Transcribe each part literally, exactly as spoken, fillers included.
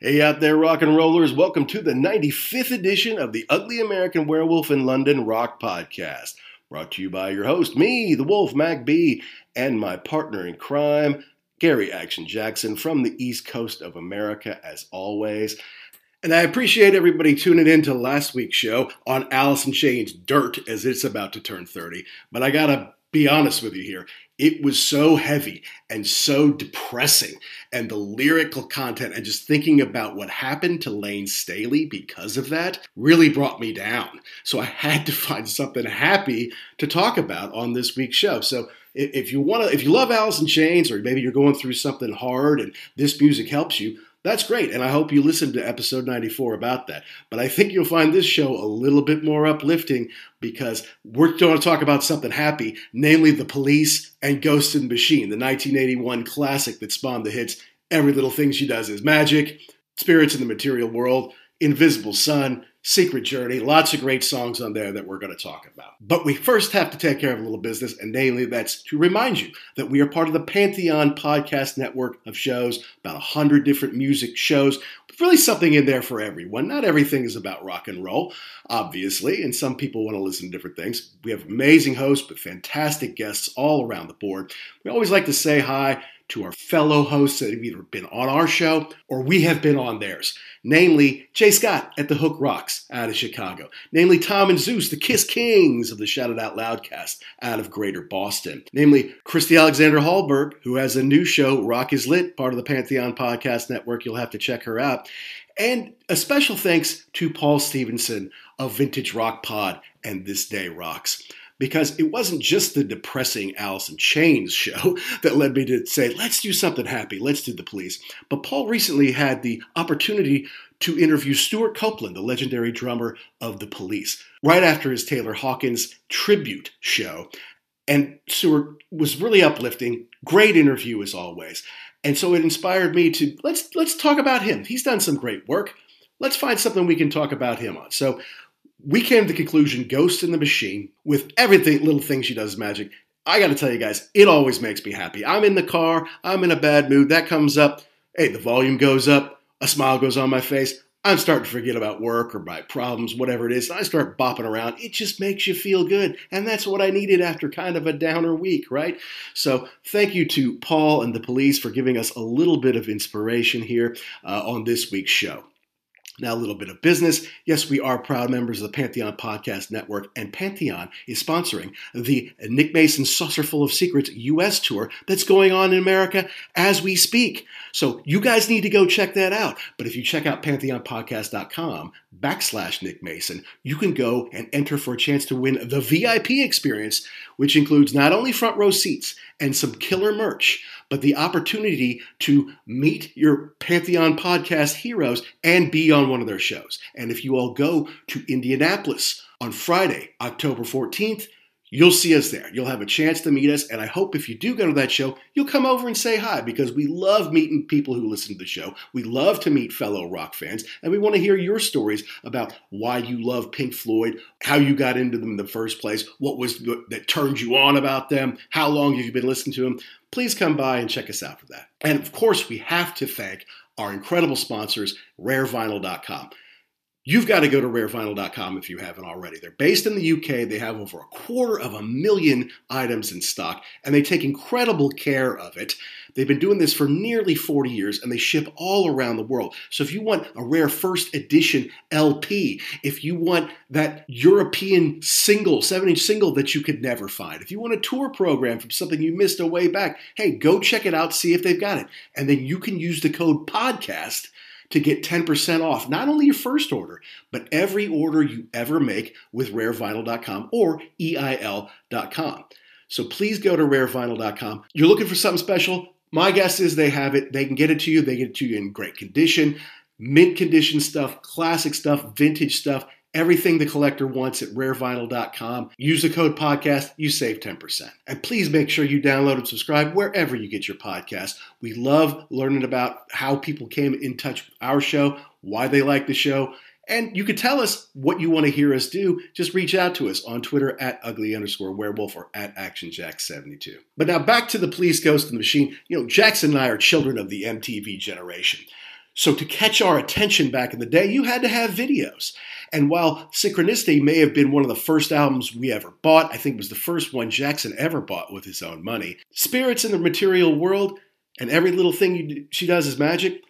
Hey out there, rock and rollers. Welcome to the ninety-fifth edition of the Ugly American Werewolf in London Rock Podcast. Brought to you by your host, me, the Wolf, Mac B, and my partner in crime, Gary Action Jackson from the East Coast of America, as always. And I appreciate everybody tuning in to last week's show on Alice in Chains' Dirt, as it's about to turn thirty. But I gotta be honest with you here. It was so heavy and so depressing, and the lyrical content and just thinking about what happened to Lane Staley because of that really brought me down. So I had to find something happy to talk about on this week's show. So if you want to, if you love Alice in Chains, or maybe you're going through something hard and this music helps you, that's great, and I hope you listen to episode ninety-four about that. But I think you'll find this show a little bit more uplifting because we're going to talk about something happy, namely The Police and Ghost in the Machine, the nineteen eighty-one classic that spawned the hits Every Little Thing She Does Is Magic, Spirits in the Material World, Invisible Sun, Secret Journey, lots of great songs on there that we're going to talk about. But we first have to take care of a little business, and namely that's to remind you that we are part of the Pantheon Podcast Network of shows, about one hundred different music shows, with really something in there for everyone. Not everything is about rock and roll, obviously, and some people want to listen to different things. We have amazing hosts with fantastic guests all around the board. We always like to say hi to our fellow hosts that have either been on our show or we have been on theirs. Namely, Jay Scott at the Hook Rocks out of Chicago. Namely, Tom and Zeus, the Kiss Kings of the Shouted Out Loudcast out of Greater Boston. Namely, Christy Alexander Hallberg, who has a new show, Rock is Lit, part of the Pantheon Podcast Network. You'll have to check her out. And a special thanks to Paul Stevenson of Vintage Rock Pod and This Day Rocks. Because it wasn't just the depressing Alice in Chains show that led me to say, let's do something happy, let's do The Police. But Paul recently had the opportunity to interview Stuart Copeland, the legendary drummer of The Police, right after his Taylor Hawkins tribute show. And Stuart was really uplifting, great interview as always. And so it inspired me to, let's let's talk about him. He's done some great work. Let's find something we can talk about him on. So we came to the conclusion, Ghost in the Machine, with everything, Little Thing She Does Magic. I got to tell you guys, it always makes me happy. I'm in the car. I'm in a bad mood. That comes up. Hey, the volume goes up. A smile goes on my face. I'm starting to forget about work or my problems, whatever it is. And I start bopping around. It just makes you feel good. And that's what I needed after kind of a downer week, right? So thank you to Paul and The Police for giving us a little bit of inspiration here uh, on this week's show. Now, a little bit of business. Yes, we are proud members of the Pantheon Podcast Network, and Pantheon is sponsoring the Nick Mason Saucerful of Secrets U S tour that's going on in America as we speak. So you guys need to go check that out. But if you check out pantheon podcast dot com backslash Nick Mason, you can go and enter for a chance to win the V I P experience, which includes not only front row seats and some killer merch, but the opportunity to meet your Pantheon podcast heroes and be on one of their shows. And if you all go to Indianapolis on Friday, October fourteenth, you'll see us there. You'll have a chance to meet us. And I hope if you do go to that show, you'll come over and say hi, because we love meeting people who listen to the show. We love to meet fellow rock fans. And we want to hear your stories about why you love Pink Floyd, how you got into them in the first place, what was that turned you on about them, how long have you been listening to them. Please come by and check us out for that. And of course, we have to thank our incredible sponsors, rare vinyl dot com. You've got to go to rare vinyl dot com if you haven't already. They're based in the U K. They have over a quarter of a million items in stock, and they take incredible care of it. They've been doing this for nearly forty years, and they ship all around the world. So if you want a rare first edition L P, if you want that European single, seven-inch single that you could never find, if you want a tour program from something you missed a way back, hey, go check it out, see if they've got it. And then you can use the code PODCAST to get ten percent off not only your first order, but every order you ever make with Rare Vinyl dot com or E I L dot com. So please go to Rare Vinyl dot com. You're looking for something special? My guess is they have it. They can get it to you. They get it to you in great condition, mint condition stuff, classic stuff, vintage stuff, everything the collector wants at Rare Vinyl dot com. Use the code podcast. You save ten percent. And please make sure you download and subscribe wherever you get your podcast. We love learning about how people came in touch with our show, why they like the show. And you could tell us what you want to hear us do. Just reach out to us on Twitter at ugly underscore werewolf or at action jack seventy-two. But now back to the Police, Ghost, and the Machine. You know, Jackson and I are children of the M T V generation. So to catch our attention back in the day, you had to have videos. And while Synchronicity may have been one of the first albums we ever bought, I think it was the first one Jackson ever bought with his own money, Spirits in the Material World and Every Little Thing you do, She Does Is Magic,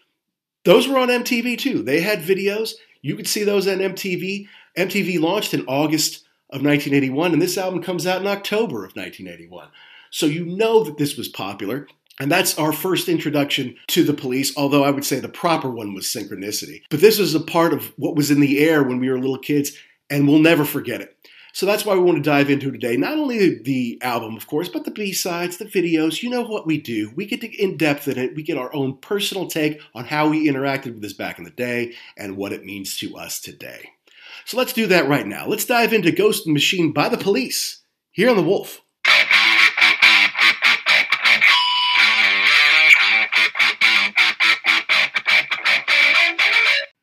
those were on M T V too. They had videos. You could see those on M T V. M T V launched in August of nineteen eighty-one, and this album comes out in October of nineteen eighty-one. So you know that this was popular, and that's our first introduction to the Police, although I would say the proper one was Synchronicity. But this was a part of what was in the air when we were little kids, and we'll never forget it. So that's why we want to dive into today, not only the album, of course, but the B-sides, the videos. You know what we do. We get in-depth in it. We get our own personal take on how we interacted with this back in the day and what it means to us today. So let's do that right now. Let's dive into Ghost in the Machine by the Police here on The Wolf.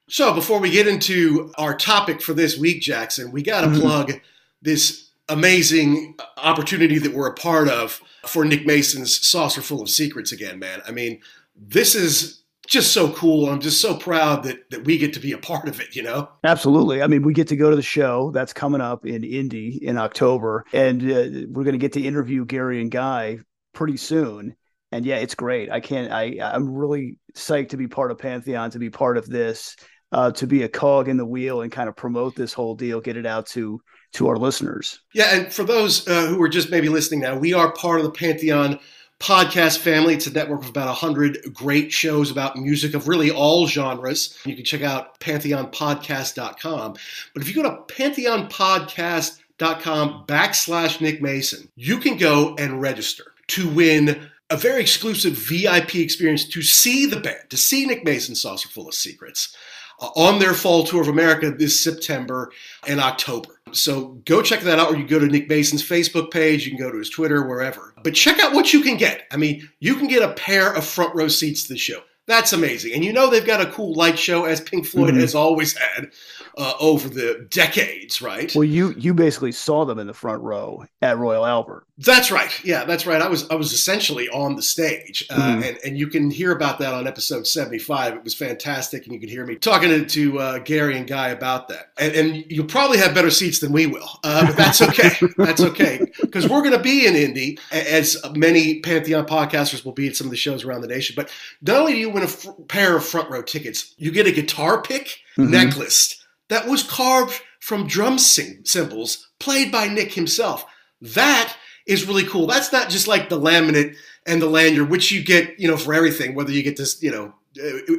So before we get into our topic for this week, Jackson, we got to plug this amazing opportunity that we're a part of for Nick Mason's Saucer Full of Secrets again, man. I mean, this is just so cool. I'm just so proud that that we get to be a part of it, you know? Absolutely. I mean, we get to go to the show that's coming up in Indy in October, and uh, we're going to get to interview Gary and Guy pretty soon. And yeah, it's great. I can't, I, I'm really psyched to be part of Pantheon, to be part of this. Uh, to be a cog in the wheel and kind of promote this whole deal, get it out to to our listeners. Yeah, and for those uh, who are just maybe listening now, we are part of the Pantheon podcast family. It's a network of about one hundred great shows about music of really all genres. You can check out pantheon podcast dot com. But if you go to pantheon podcast dot com backslash Nick Mason, you can go and register to win a very exclusive V I P experience to see the band, to see Nick Mason's Saucer Full of Secrets on their fall tour of America this September and October. So go check that out, or you go to Nick Mason's Facebook page, you can go to his Twitter, wherever. But check out what you can get. I mean, you can get a pair of front row seats to the show. That's amazing. And you know they've got a cool light show, as Pink Floyd mm-hmm. has always had uh, over the decades, right? Well, you you basically saw them in the front row at Royal Albert. That's right. Yeah, that's right. I was I was essentially on the stage. Uh, mm-hmm. and, and you can hear about that on episode seventy-five. It was fantastic, and you can hear me talking to, to uh, Gary and Guy about that. And, and you'll probably have better seats than we will, uh, but that's okay. That's okay, because we're going to be in Indy, as many Pantheon podcasters will be at some of the shows around the nation. But not only do you win a f- pair of front row tickets, you get a guitar pick mm-hmm. necklace that was carved from drum sing- cymbals played by Nick himself. That is really cool. That's not just like the laminate and the lanyard, which you get, you know, for everything, whether you get this, you know,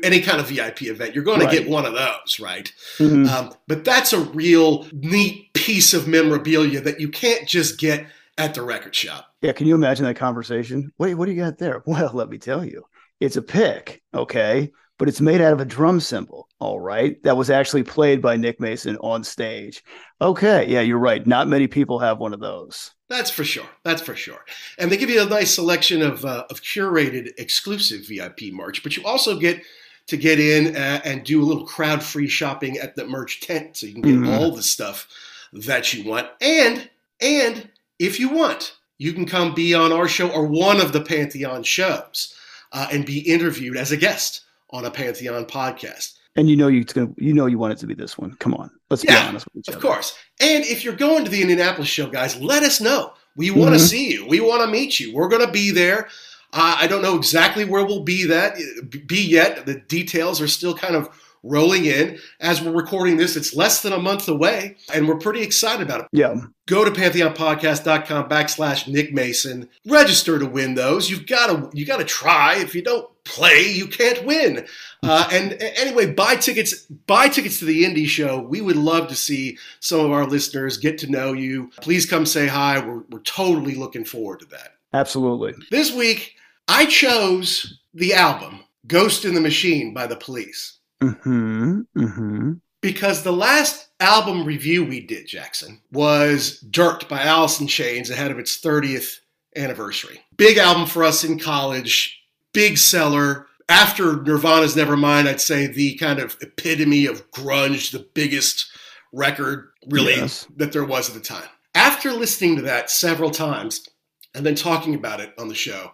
any kind of V I P event, you're going right. to get one of those, right? Mm-hmm. Um, but that's a real neat piece of memorabilia that you can't just get at the record shop. Yeah. Can you imagine that conversation? Wait, what do you got there? Well, let me tell you. It's a pick, okay, but it's made out of a drum cymbal, all right, that was actually played by Nick Mason on stage. Okay, yeah, you're right. Not many people have one of those. That's for sure. That's for sure. And they give you a nice selection of uh, of curated exclusive V I P merch, but you also get to get in uh, and do a little crowd-free shopping at the merch tent, so you can get mm-hmm. all the stuff that you want. And, and if you want, you can come be on our show or one of the Pantheon shows. Uh, and be interviewed as a guest on a Pantheon podcast. And you know you you know you want it to be this one. Come on. Let's yeah, be honest with each other. Of course. And if you're going to the Indianapolis show, guys, let us know. We want to mm-hmm. see you. We want to meet you. We're going to be there. Uh, I don't know exactly where we'll be that be yet. The details are still kind of rolling in. As we're recording this, it's less than a month away, and we're pretty excited about it. Yeah. Go to pantheon podcast dot com backslash Nick Mason. Register to win those. You've got to you got to try. If you don't play, you can't win. Uh, and anyway, buy tickets, buy tickets to the indie show. We would love to see some of our listeners, get to know you. Please come say hi. We're, we're totally looking forward to that. Absolutely. This week, I chose the album Ghost in the Machine by The Police. Mm-hmm, mm-hmm. Because the last album review we did, Jackson, was Dirt by Alice in Chains ahead of its thirtieth anniversary. Big album for us in college, big seller. After Nirvana's Nevermind, I'd say the kind of epitome of grunge, the biggest record, really, yes, that there was at the time. After listening to that several times and then talking about it on the show,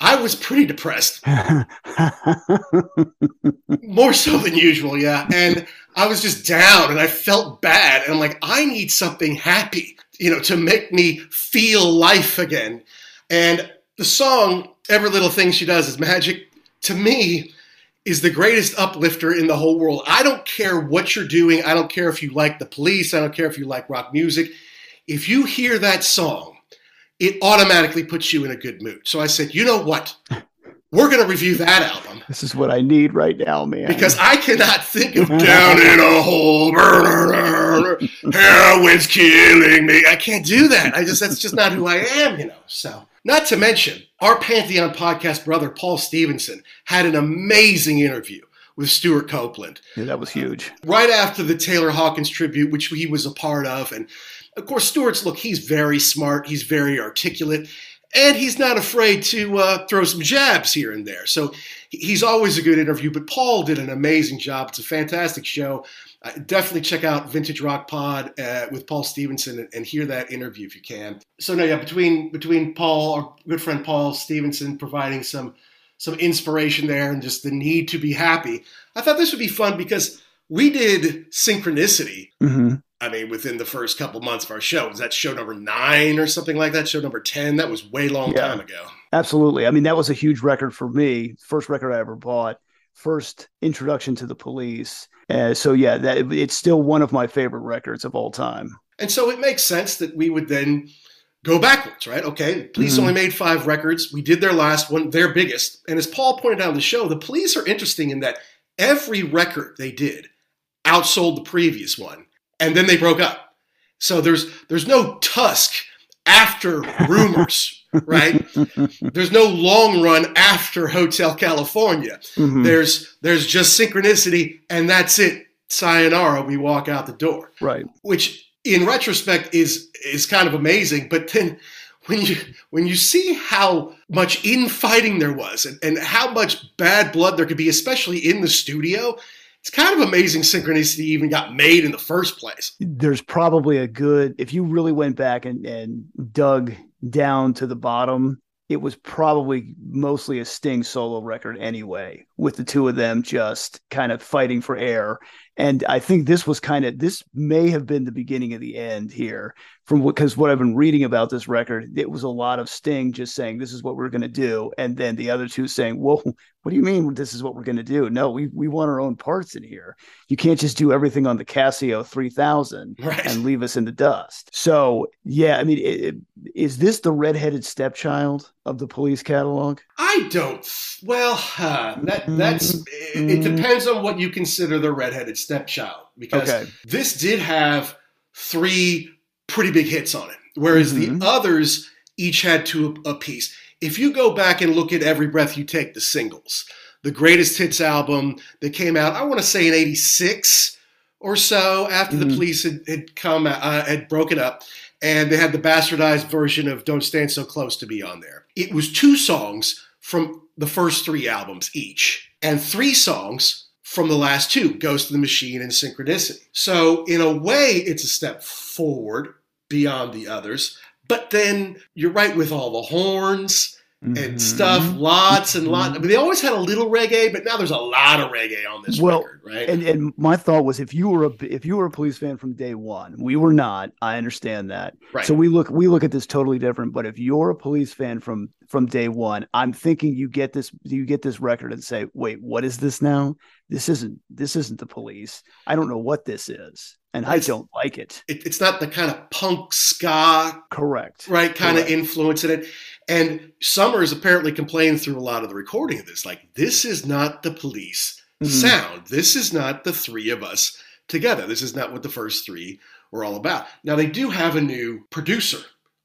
I was pretty depressed. More so than usual, yeah. And I was just down and I felt bad. And I'm like, I need something happy, you know, to make me feel life again. And the song, Every Little Thing She Does Is Magic, to me, is the greatest uplifter in the whole world. I don't care what you're doing. I don't care if you like The Police. I don't care if you like rock music. If you hear that song, it automatically puts you in a good mood. So I said, you know what? We're going to review that album. This is what I need right now, man. Because I cannot think of down in a hole, heroin's killing me. I can't do that. I just, that's just not who I am, you know. So, not to mention, our Pantheon podcast brother, Paul Stevenson, had an amazing interview with Stuart Copeland. Yeah, that was huge. Uh, right after the Taylor Hawkins tribute, which he was a part of, and of course, Stuart's, look, he's very smart, he's very articulate, and he's not afraid to uh, throw some jabs here and there. So he's always a good interview, but Paul did an amazing job. It's a fantastic show. Uh, definitely check out Vintage Rock Pod uh, with Paul Stevenson and, and hear that interview if you can. So, no, yeah, between between Paul, our good friend Paul Stevenson, providing some, some inspiration there and just the need to be happy, I thought this would be fun because we did Synchronicity. Mm-hmm. I mean, within the first couple months of our show. Was that show number nine or something like that? Show number ten? That was way long yeah, time ago. Absolutely. I mean, that was a huge record for me. First record I ever bought. First introduction to The Police. Uh, so, yeah, that it, it's still one of my favorite records of all time. And so it makes sense that we would then go backwards, right? Okay, The Police mm-hmm. only made five records. We did their last one, their biggest. And as Paul pointed out in the show, The Police are interesting in that every record they did outsold the previous one. And then they broke up. So there's there's no Tusk after Rumors, right? There's no long run after Hotel California. Mm-hmm. There's there's just Synchronicity, and that's it. Sayonara, we walk out the door. Right. Which in retrospect is is kind of amazing, but then when you when you see how much infighting there was and, and how much bad blood there could be, especially in the studio. It's kind of amazing Synchronicity even got made in the first place. There's probably a good, if you really went back and, and dug down to the bottom, it was probably mostly a Sting solo record anyway, with the two of them just kind of fighting for air. And I think this was kind of, this may have been the beginning of the end here, from what, because what I've been reading about this record, it was a lot of Sting just saying, this is what we're going to do. And then the other two saying, whoa, what do you mean this is what we're going to do? No, we we want our own parts in here. You can't just do everything on the Casio three thousand right, and leave us in the dust. So, yeah, I mean, it, it, is this the redheaded stepchild of The Police catalog? I don't. Well, uh, that that's mm-hmm. it, it depends on what you consider the redheaded stepchild, because okay, this did have three pretty big hits on it, whereas mm-hmm. the others each had two apiece. If you go back and look at Every Breath You Take, the singles, the greatest hits album that came out, I want to say in eighty-six or so, after mm-hmm. The Police had, had come uh, had broken up, and they had the bastardized version of Don't Stand So Close to be on there. It was two songs from the first three albums each, and three songs from the last two, Ghost in the Machine and Synchronicity. So in a way, it's a step forward beyond the others. But then you're right with all the horns and mm-hmm. stuff, lots and lots. I mean, they always had a little reggae, but now there's a lot of reggae on this well, record, right? And, and my thought was, if you were a if you were a Police fan from day one, we were not. I understand that. Right. So we look we look at this totally different. But if you're a Police fan from from day one, I'm thinking you get this you get this record and say, wait, what is this now? This isn't this isn't The Police. I don't know what this is. And I don't like it. it. It's not the kind of punk ska, correct, right, kind correct. of influence in it. And Summers apparently complained through a lot of the recording of this, like, this is not the Police mm-hmm. sound. This is not the three of us together. This is not what the first three were all about. Now, they do have a new producer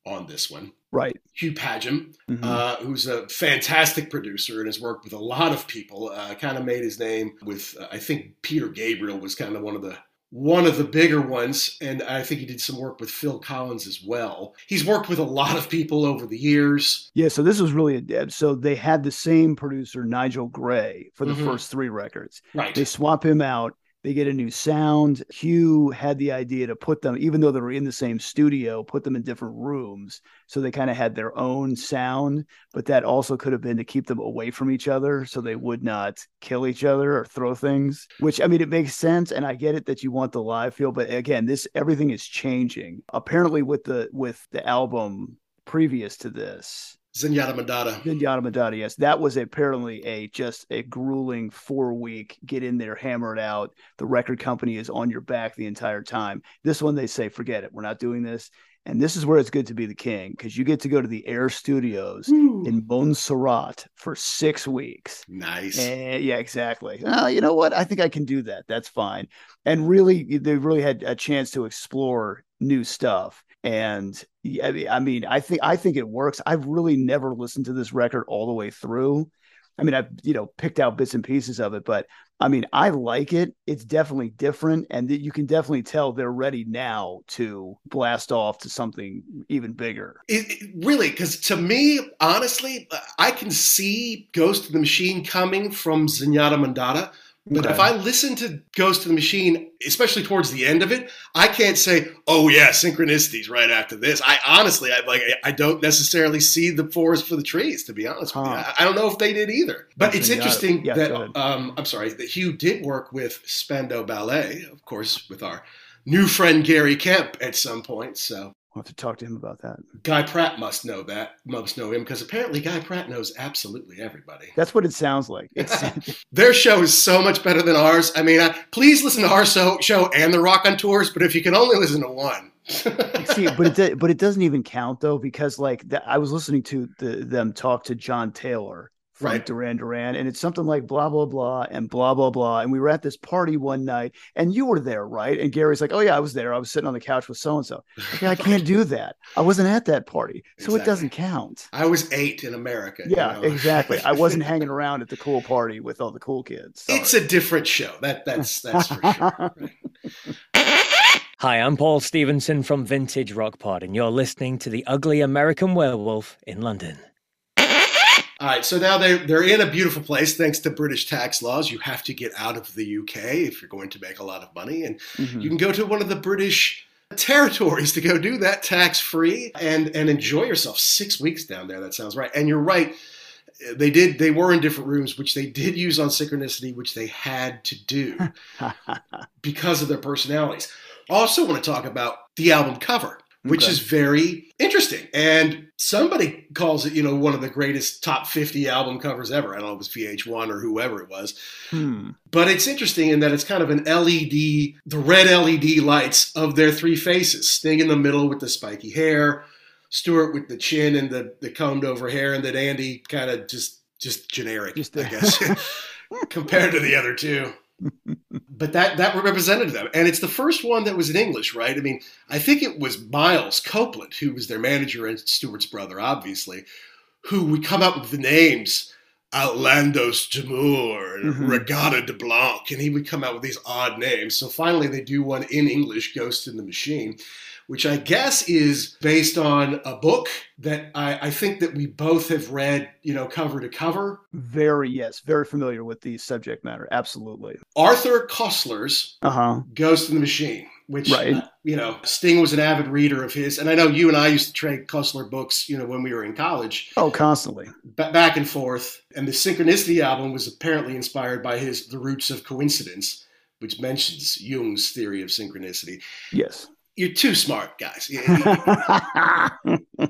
on this one. Right. Hugh Padgham, mm-hmm. uh, who's a fantastic producer and has worked with a lot of people, uh, kind of made his name with, uh, I think, Peter Gabriel was kind of one of the one of the bigger ones, and I think he did some work with Phil Collins as well. He's worked with a lot of people over the years. Yeah, so this was really a dip. So they had the same producer, Nigel Gray, for the mm-hmm. first three records. Right. They swap him out. They get a new sound. Hugh had the idea to put them, even though they were in the same studio, put them in different rooms. So they kind of had their own sound, but that also could have been to keep them away from each other so they would not kill each other or throw things, which, I mean, it makes sense. And I get it that you want the live feel, but again, this, everything is changing. Apparently with the, with the album previous to this, Zenyatta Mandata. Zenyatta Mandata, yes. That was apparently a just a grueling four-week, get in there, hammer it out. The record company is on your back the entire time. This one, they say, forget it. We're not doing this. And this is where it's good to be the king, because you get to go to the Air Studios Ooh. in Montserrat for six weeks. Nice. And, yeah, exactly. Oh, you know what? I think I can do that. That's fine. And really, they really had a chance to explore new stuff. And I mean, I think I think it works. I've really never listened to this record all the way through. I mean, I've, you know, picked out bits and pieces of it, but I mean, I like it. It's definitely different. And you can definitely tell they're ready now to blast off to something even bigger. It, it, really, because to me, honestly, I can see Ghost of the Machine coming from Zenyatta Mandata. But okay. if I listen to Ghost of the Machine, especially towards the end of it, I can't say, oh, yeah, synchronicities right after this. I honestly, I like, I don't necessarily see the forest for the trees, to be honest huh. with you. I, I don't know if they did either. But That's it's interesting yeah, that, um, I'm sorry, that Hugh did work with Spandau Ballet, of course, with our new friend Gary Kemp at some point. So we'll have to talk to him about that. Guy Pratt must know that, must know him, because apparently Guy Pratt knows absolutely everybody. That's what it sounds like. It's- Their show is so much better than ours. I mean, I, please listen to our so, show and the Rock on Tours, but if you can only listen to one. See, but it, but it doesn't even count, though, because like the, I was listening to the, them talk to John Taylor from right. Duran Duran, and it's something like blah, blah, blah, and blah, blah, blah. And we were at this party one night, and you were there, right? And Gary's like, oh, yeah, I was there. I was sitting on the couch with so-and-so. Like, I can't do that. I wasn't at that party, so exactly. it doesn't count. I was eight in America. Yeah, you know? Exactly. I wasn't hanging around at the cool party with all the cool kids. Sorry. It's a different show. That That's, that's for sure. Right. Hi, I'm Paul Stevenson from Vintage Rock Pod, and you're listening to The Ugly American Werewolf in London. All right, so now they're, they're in a beautiful place. Thanks to British tax laws, you have to get out of the U K if you're going to make a lot of money. And mm-hmm. you can go to one of the British territories to go do that tax-free and, and enjoy yourself. Six weeks down there, that sounds right. And you're right. They did. They were in different rooms, which they did use on Synchronicity, which they had to do because of their personalities. Also want to talk about the album cover, which okay. is very interesting. And somebody calls it, you know, one of the greatest top fifty album covers ever. I don't know if it was V H one or whoever it was. Hmm. But it's interesting in that it's kind of an L E D, the red L E D lights of their three faces. Sting in the middle with the spiky hair, Stuart with the chin and the, the combed over hair, and then Andy kind of just, just generic, just the- I guess, compared to the other two. But that that represented them. And it's the first one that was in English, right? I mean, I think it was Miles Copeland, who was their manager and Stewart's brother, obviously, who would come up with the names Outlandos Jamur, mm-hmm. Regatta de Blanc, and he would come out with these odd names. So finally they do one in English, Ghost in the Machine, which I guess is based on a book that I, I think that we both have read, you know, cover to cover. Very, yes. Very familiar with the subject matter. Absolutely. Arthur Koestler's uh-huh. Ghost in the Machine, which, right. uh, you know, Sting was an avid reader of his. And I know you and I used to trade Koestler books, you know, when we were in college. Oh, constantly. Ba- back and forth. And the Synchronicity album was apparently inspired by his The Roots of Coincidence, which mentions Jung's theory of synchronicity. Yes. You're too smart, guys.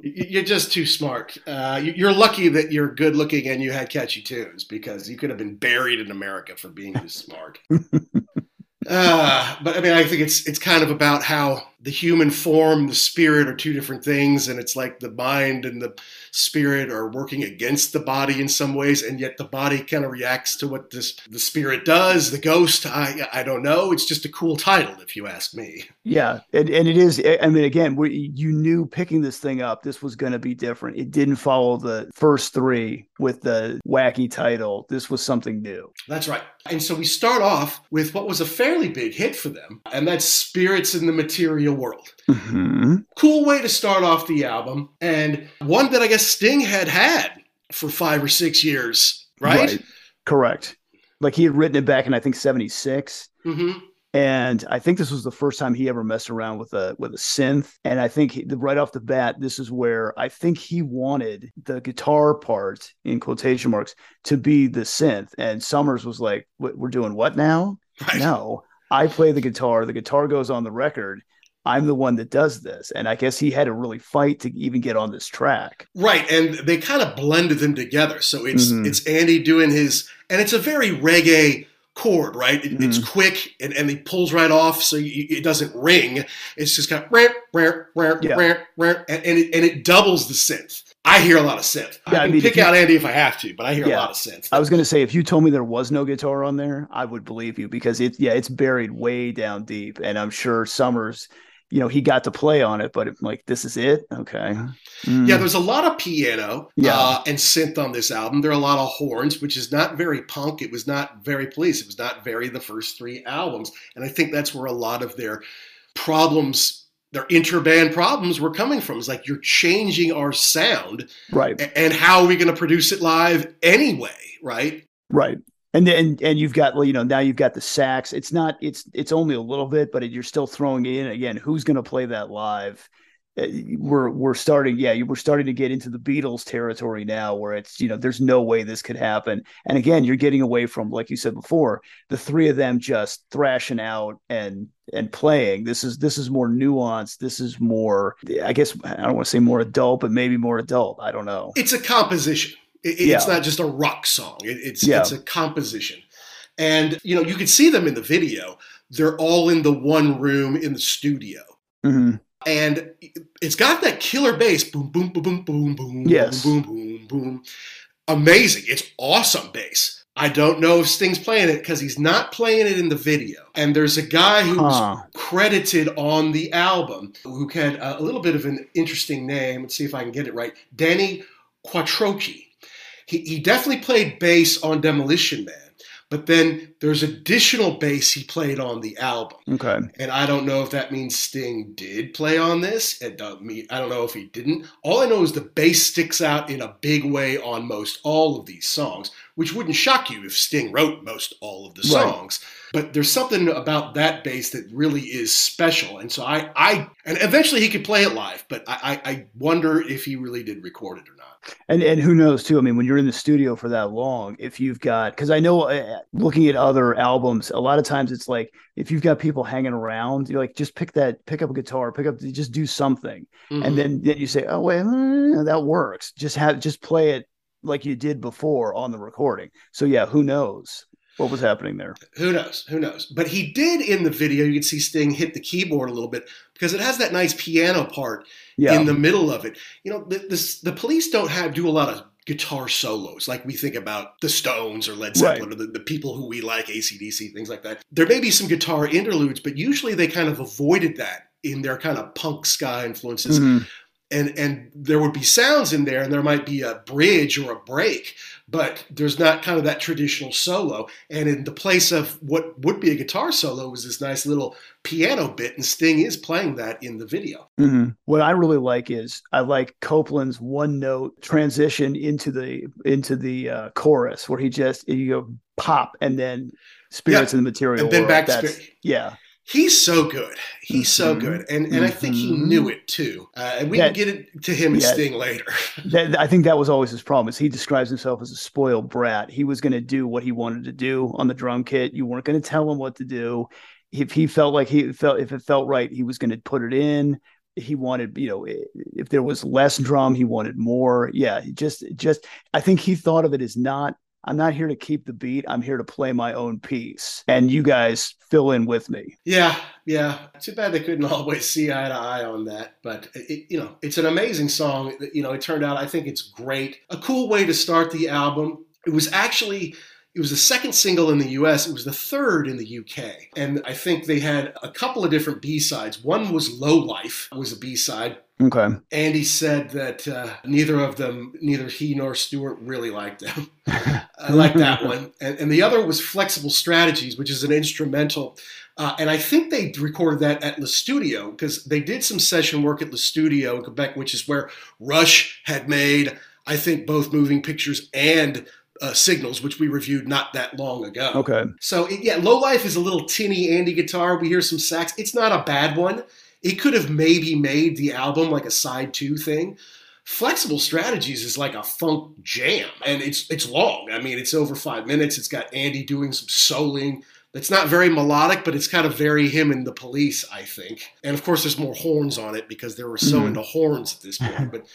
You're just too smart. Uh, you're lucky that you're good looking and you had catchy tunes, because you could have been buried in America for being too smart. Uh, but I mean, I think it's it's kind of about how the human form, the spirit are two different things. And it's like the mind and the spirit are working against the body in some ways. And yet the body kind of reacts to what this, the spirit does, the ghost. I I don't know. It's just a cool title, if you ask me. Yeah. And, and it is. I mean, again, we, you knew picking this thing up, this was going to be different. It didn't follow the first three with the wacky title. This was something new. That's right. And so we start off with what was a fairly big hit for them. And that's Spirits in the Material World. Mm-hmm. Cool way to start off the album. And one that I guess Sting had had for five or six years, right? Right. Correct. Like he had written it back in, I think, seventy-six. Mm-hmm. And I think this was the first time he ever messed around with a with a synth. And I think he, right off the bat, this is where I think he wanted the guitar part, in quotation marks, to be the synth. And Summers was like, we're doing what now? Right. No, I play the guitar. The guitar goes on the record. I'm the one that does this. And I guess he had to really fight to even get on this track. Right. And they kind of blended them together. So it's mm-hmm. it's Andy doing his, and it's a very reggae chord, right? It, mm. It's quick and, and he pulls right off, so you, it doesn't ring. It's just kind of rare, rare, rare, rare, rare, and it and it doubles the synth. I hear a lot of synth. Yeah, I can I mean, pick you, out Andy if I have to, but I hear yeah, a lot of synth. I was going to say, if you told me there was no guitar on there, I would believe you, because it yeah, it's buried way down deep, and I'm sure Summers, you know, he got to play on it, but it, like, this is it? Okay. Mm. Yeah, there's a lot of piano yeah. uh, and synth on this album. There are a lot of horns, which is not very punk. It was not very Police. It was not very the first three albums. And I think that's where a lot of their problems, their interband problems, were coming from. It's like, you're changing our sound. Right. And how are we going to produce it live anyway? Right. Right. And then, and you've got, you know, now you've got the sax. It's not, it's, it's only a little bit, but you're still throwing in again, who's going to play that live? We're, we're starting. Yeah. We're starting to get into the Beatles territory now, where it's, you know, there's no way this could happen. And again, you're getting away from, like you said before, the three of them just thrashing out and, and playing. This is, this is more nuanced. This is more, I guess, I don't want to say more adult, but maybe more adult. I don't know. It's a composition. It, yeah. It's not just a rock song. It, it's yeah. it's a composition. And, you know, you could see them in the video. They're all in the one room in the studio. Mm-hmm. And it's got that killer bass. Boom, boom, boom, boom, boom, boom, yes. boom, boom, boom, boom. Amazing. It's awesome bass. I don't know if Sting's playing it, because he's not playing it in the video. And there's a guy who's huh. credited on the album who had a little bit of an interesting name. Let's see if I can get it right. Danny Quatrocchi. He, he definitely played bass on Demolition Man, but then there's additional bass he played on the album. Okay. And I don't know if that means Sting did play on this. It doesn't mean, I don't know if he didn't. All I know is the bass sticks out in a big way on most all of these songs, which wouldn't shock you if Sting wrote most all of the songs. Right. But there's something about that bass that really is special. And so I, I and eventually he could play it live, but I, I, I wonder if he really did record it or not. And and who knows, too? I mean, when you're in the studio for that long, if you've got, because I know uh, looking at other albums, a lot of times it's like, if you've got people hanging around, you're like, just pick that, pick up a guitar, pick up, just do something. Mm-hmm. And then, then you say, oh, wait, uh, that works. Just have, just play it like you did before on the recording. So, yeah, who knows what was happening there? Who knows? Who knows? But he did in the video, you can see Sting hit the keyboard a little bit, because it has that nice piano part yeah. in the middle of it. You know, the, the, the Police don't have do a lot of guitar solos like we think about the Stones or Led Zeppelin right. or the, the people who we like, A C D C, things like that. There may be some guitar interludes, but usually they kind of avoided that in their kind of punk ska influences. Mm-hmm. And and there would be sounds in there, and there might be a bridge or a break, but there's not kind of that traditional solo. And in the place of what would be a guitar solo was this nice little piano bit, and Sting is playing that in the video. Mm-hmm. What I really like is I like Copeland's one note transition into the into the uh, chorus, where he just, you go pop and then Spirits yeah. in the Material and then World. Back to Spirits. Yeah. He's so good. He's mm-hmm. so good. And and mm-hmm. I think he knew it too. Uh, and we that, can get it to him and yeah, Sting later. that, I think that was always his problem, is he describes himself as a spoiled brat. He was going to do what he wanted to do on the drum kit. You weren't going to tell him what to do. If he felt like he felt, if it felt right, he was going to put it in. He wanted, you know, if there was less drum, he wanted more. Yeah. Just, just, I think he thought of it as not I'm not here to keep the beat. I'm here to play my own piece. And you guys fill in with me. Yeah, yeah. Too bad they couldn't always see eye to eye on that. But, it, you know, it's an amazing song. You know, it turned out, I think it's great. A cool way to start the album. It was actually... It was the second single in the U S. It was the third in the U K. And I think they had a couple of different B-sides. One was Low Life, was a B-side. Okay. Andy said that uh, neither of them, neither he nor Stuart really liked them. I like that one. And, and the other was Flexible Strategies, which is an instrumental. Uh, and I think they recorded that at Le Studio because they did some session work at Le Studio in Quebec, which is where Rush had made, I think, both Moving Pictures and Uh, Signals, which we reviewed not that long ago. Okay. So, it, yeah, Low Life is a little tinny Andy guitar. We hear some sax. It's not a bad one. It could have maybe made the album like a side two thing. Flexible Strategies is like a funk jam, and it's it's long. I mean, it's over five minutes. It's got Andy doing some soloing. It's not very melodic, but it's kind of very him and the Police, I think. And of course, there's more horns on it because they were so into horns at this point. But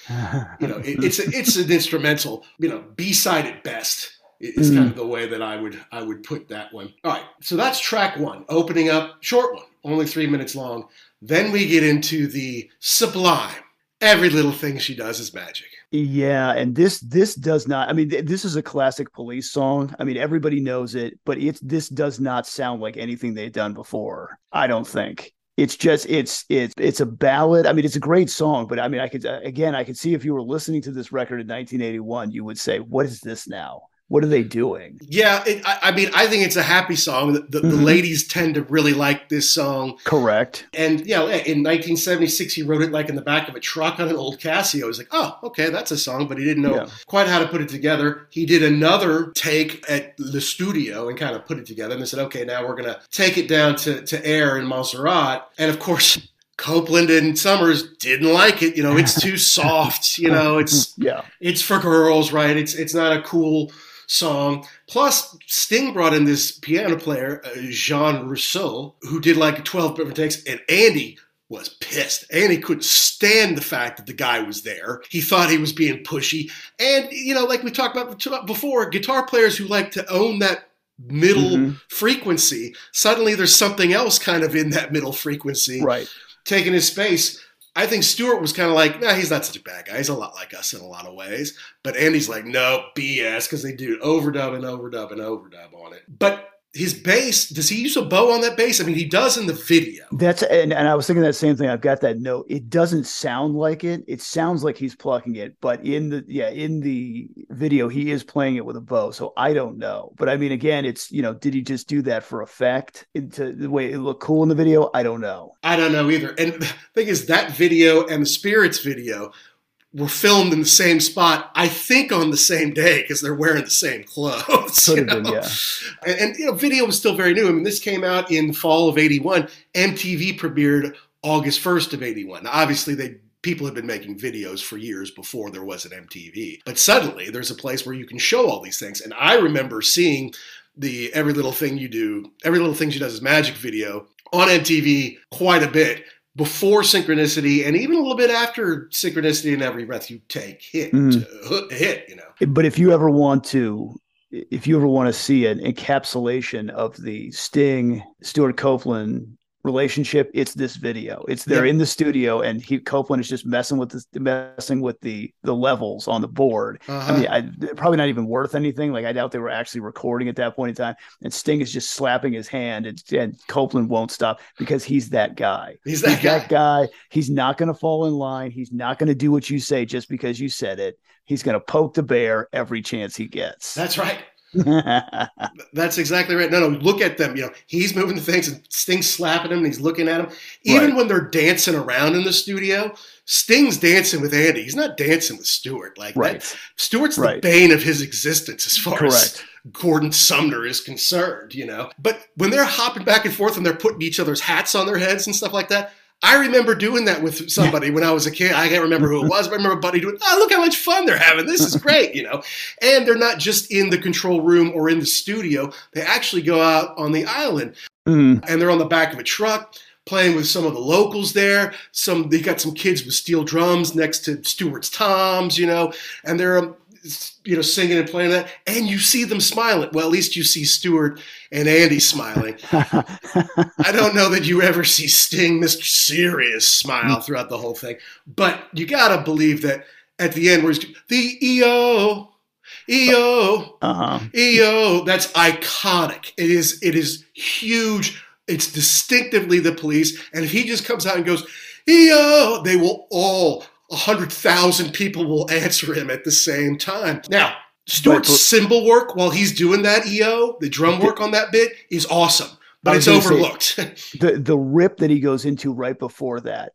you know, it, it's a, it's an instrumental, you know, B-side at best. It's kind of the way that I would I would put that one. All right, so that's track one, opening up, short one, only three minutes long. Then we get into the sublime. Every little thing she does is magic. Yeah, and this this does not, I mean, th- this is a classic Police song. I mean, everybody knows it, but it's this does not sound like anything they've done before, I don't think. It's just, it's it's it's a ballad. I mean, it's a great song, but I mean, I could, again, I could see if you were listening to this record in nineteen eighty-one, you would say, what is this now? What are they doing? Yeah, it, I, I mean, I think it's a happy song. The, the, mm-hmm. the ladies tend to really like this song. Correct. And, you know, in nineteen seventy-six, he wrote it like in the back of a truck on an old Casio. He's like, oh, okay, that's a song, but he didn't know yeah. quite how to put it together. He did another take at Le Studio and kind of put it together. And they said, okay, now we're going to take it down to, to Air in Montserrat. And, of course, Copeland and Summers didn't like it. You know, it's too soft. You know, it's yeah. it's for girls, right? It's It's not a cool song. Plus, Sting brought in this piano player, uh, Jean Rousseau, who did like twelve different takes, and Andy was pissed. Andy couldn't stand the fact that the guy was there. He thought he was being pushy. And, you know, like we talked about before, guitar players who like to own that middle mm-hmm. frequency, suddenly there's something else kind of in that middle frequency right. taking his space. I think Stuart was kind of like, nah, he's not such a bad guy. He's a lot like us in a lot of ways. But Andy's like, no, B S, because they do overdub and overdub and overdub on it. But his bass, does he use a bow on that bass? I mean, he does in the video. That's and, and I was thinking that same thing. I've got that note. It doesn't sound like it. It sounds like he's plucking it. But in the yeah, in the video, he is playing it with a bow. So I don't know. But I mean, again, it's, you know, did he just do that for effect? Into the way it looked cool in the video? I don't know. I don't know either. And the thing is, that video and the Spirits video were filmed in the same spot, I think on the same day, because they're wearing the same clothes. You know? Been, yeah. And, and you know, video was still very new. I mean, this came out in the fall of eighty-one. M T V premiered August first of eighty-one. Now, obviously, they people had been making videos for years before there was an M T V. But suddenly, there's a place where you can show all these things. And I remember seeing the Every Little Thing You Do, Every Little Thing She Does Is Magic video on M T V quite a bit. Before Synchronicity, and even a little bit after Synchronicity and Every Breath You Take hit, mm. hit, you know. But if you ever want to, if you ever want to see an encapsulation of the Sting, Stuart Copeland relationship, it's this video. It's they're yeah. in the studio, and he, Copeland is just messing with the messing with the the levels on the board. Uh-huh. I mean, I, probably not even worth anything. Like I doubt they were actually recording at that point in time. And Sting is just slapping his hand, and, and Copeland won't stop because he's that guy. He's that, he's guy. that guy. He's not going to fall in line. He's not going to do what you say just because you said it. He's going to poke the bear every chance he gets. That's right. That's exactly right. No, no, look at them. You know, he's moving the things and Sting's slapping him and he's looking at him. Even right. when they're dancing around in the studio, Sting's dancing with Andy. He's not dancing with Stuart. Like right. that, Stuart's right. the bane of his existence as far Correct. as Gordon Sumner is concerned, you know. But when they're hopping back and forth and they're putting each other's hats on their heads and stuff like that, I remember doing that with somebody when I was a kid. I can't remember who it was, but I remember a buddy doing, oh, look how much fun they're having. This is great, you know. And they're not just in the control room or in the studio. They actually go out on the island, mm. and they're on the back of a truck playing with some of the locals there. Some they got some kids with steel drums next to Stewart's toms, you know, and they're um, you know, singing and playing that, and you see them smiling. Well, at least you see Stuart and Andy smiling. I don't know that you ever see Sting, Mister Serious, smile throughout the whole thing. But you got to believe that at the end, where he's the E O, E O, uh-huh. E O, that's iconic. It is, it is huge. It's distinctively the Police. And if he just comes out and goes, E O, they will all, one hundred thousand people will answer him at the same time. Now, Stuart's but, but, cymbal work while he's doing that E O, the drum work on that bit, is awesome. But it's overlooked. Say, the the rip that he goes into right before that,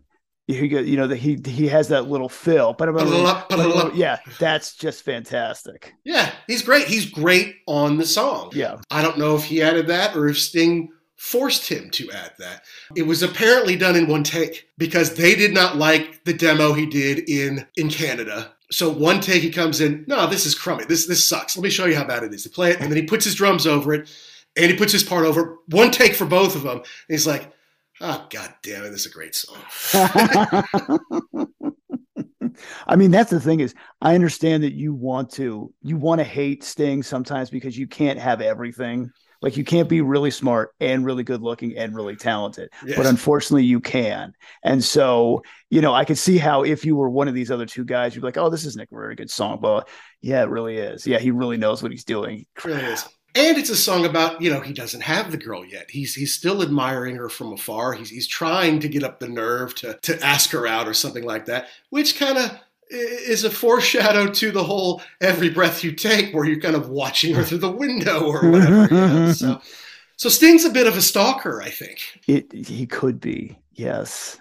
he goes, you know, that he he has that little fill. But yeah, that's just fantastic. Yeah, he's great. He's great on the song. Yeah, I don't know if he added that or if Sting forced him to add that. It was apparently done in one take because they did not like the demo he did in, in Canada. So one take he comes in, no, this is crummy. This this sucks. Let me show you how bad it is. They play it, and then he puts his drums over it, and he puts his part over it. One take for both of them. And he's like, oh, God damn it, this is a great song. I mean, that's the thing is, I understand that you want to, you want to hate Sting sometimes because you can't have everything. Like, you can't be really smart and really good looking and really talented, yes. But unfortunately you can. And so, you know, I could see how if you were one of these other two guys, you'd be like, oh, this isn't a very good song, but yeah, it really is. Yeah. He really knows what he's doing. Really is. And it's a song about, you know, he doesn't have the girl yet. He's, he's still admiring her from afar. He's, he's trying to get up the nerve to, to ask her out or something like that, which kind of is a foreshadow to the whole Every Breath You Take, where you're kind of watching her through the window or whatever. You know? So, so Sting's a bit of a stalker, I think. It, he could be, yes.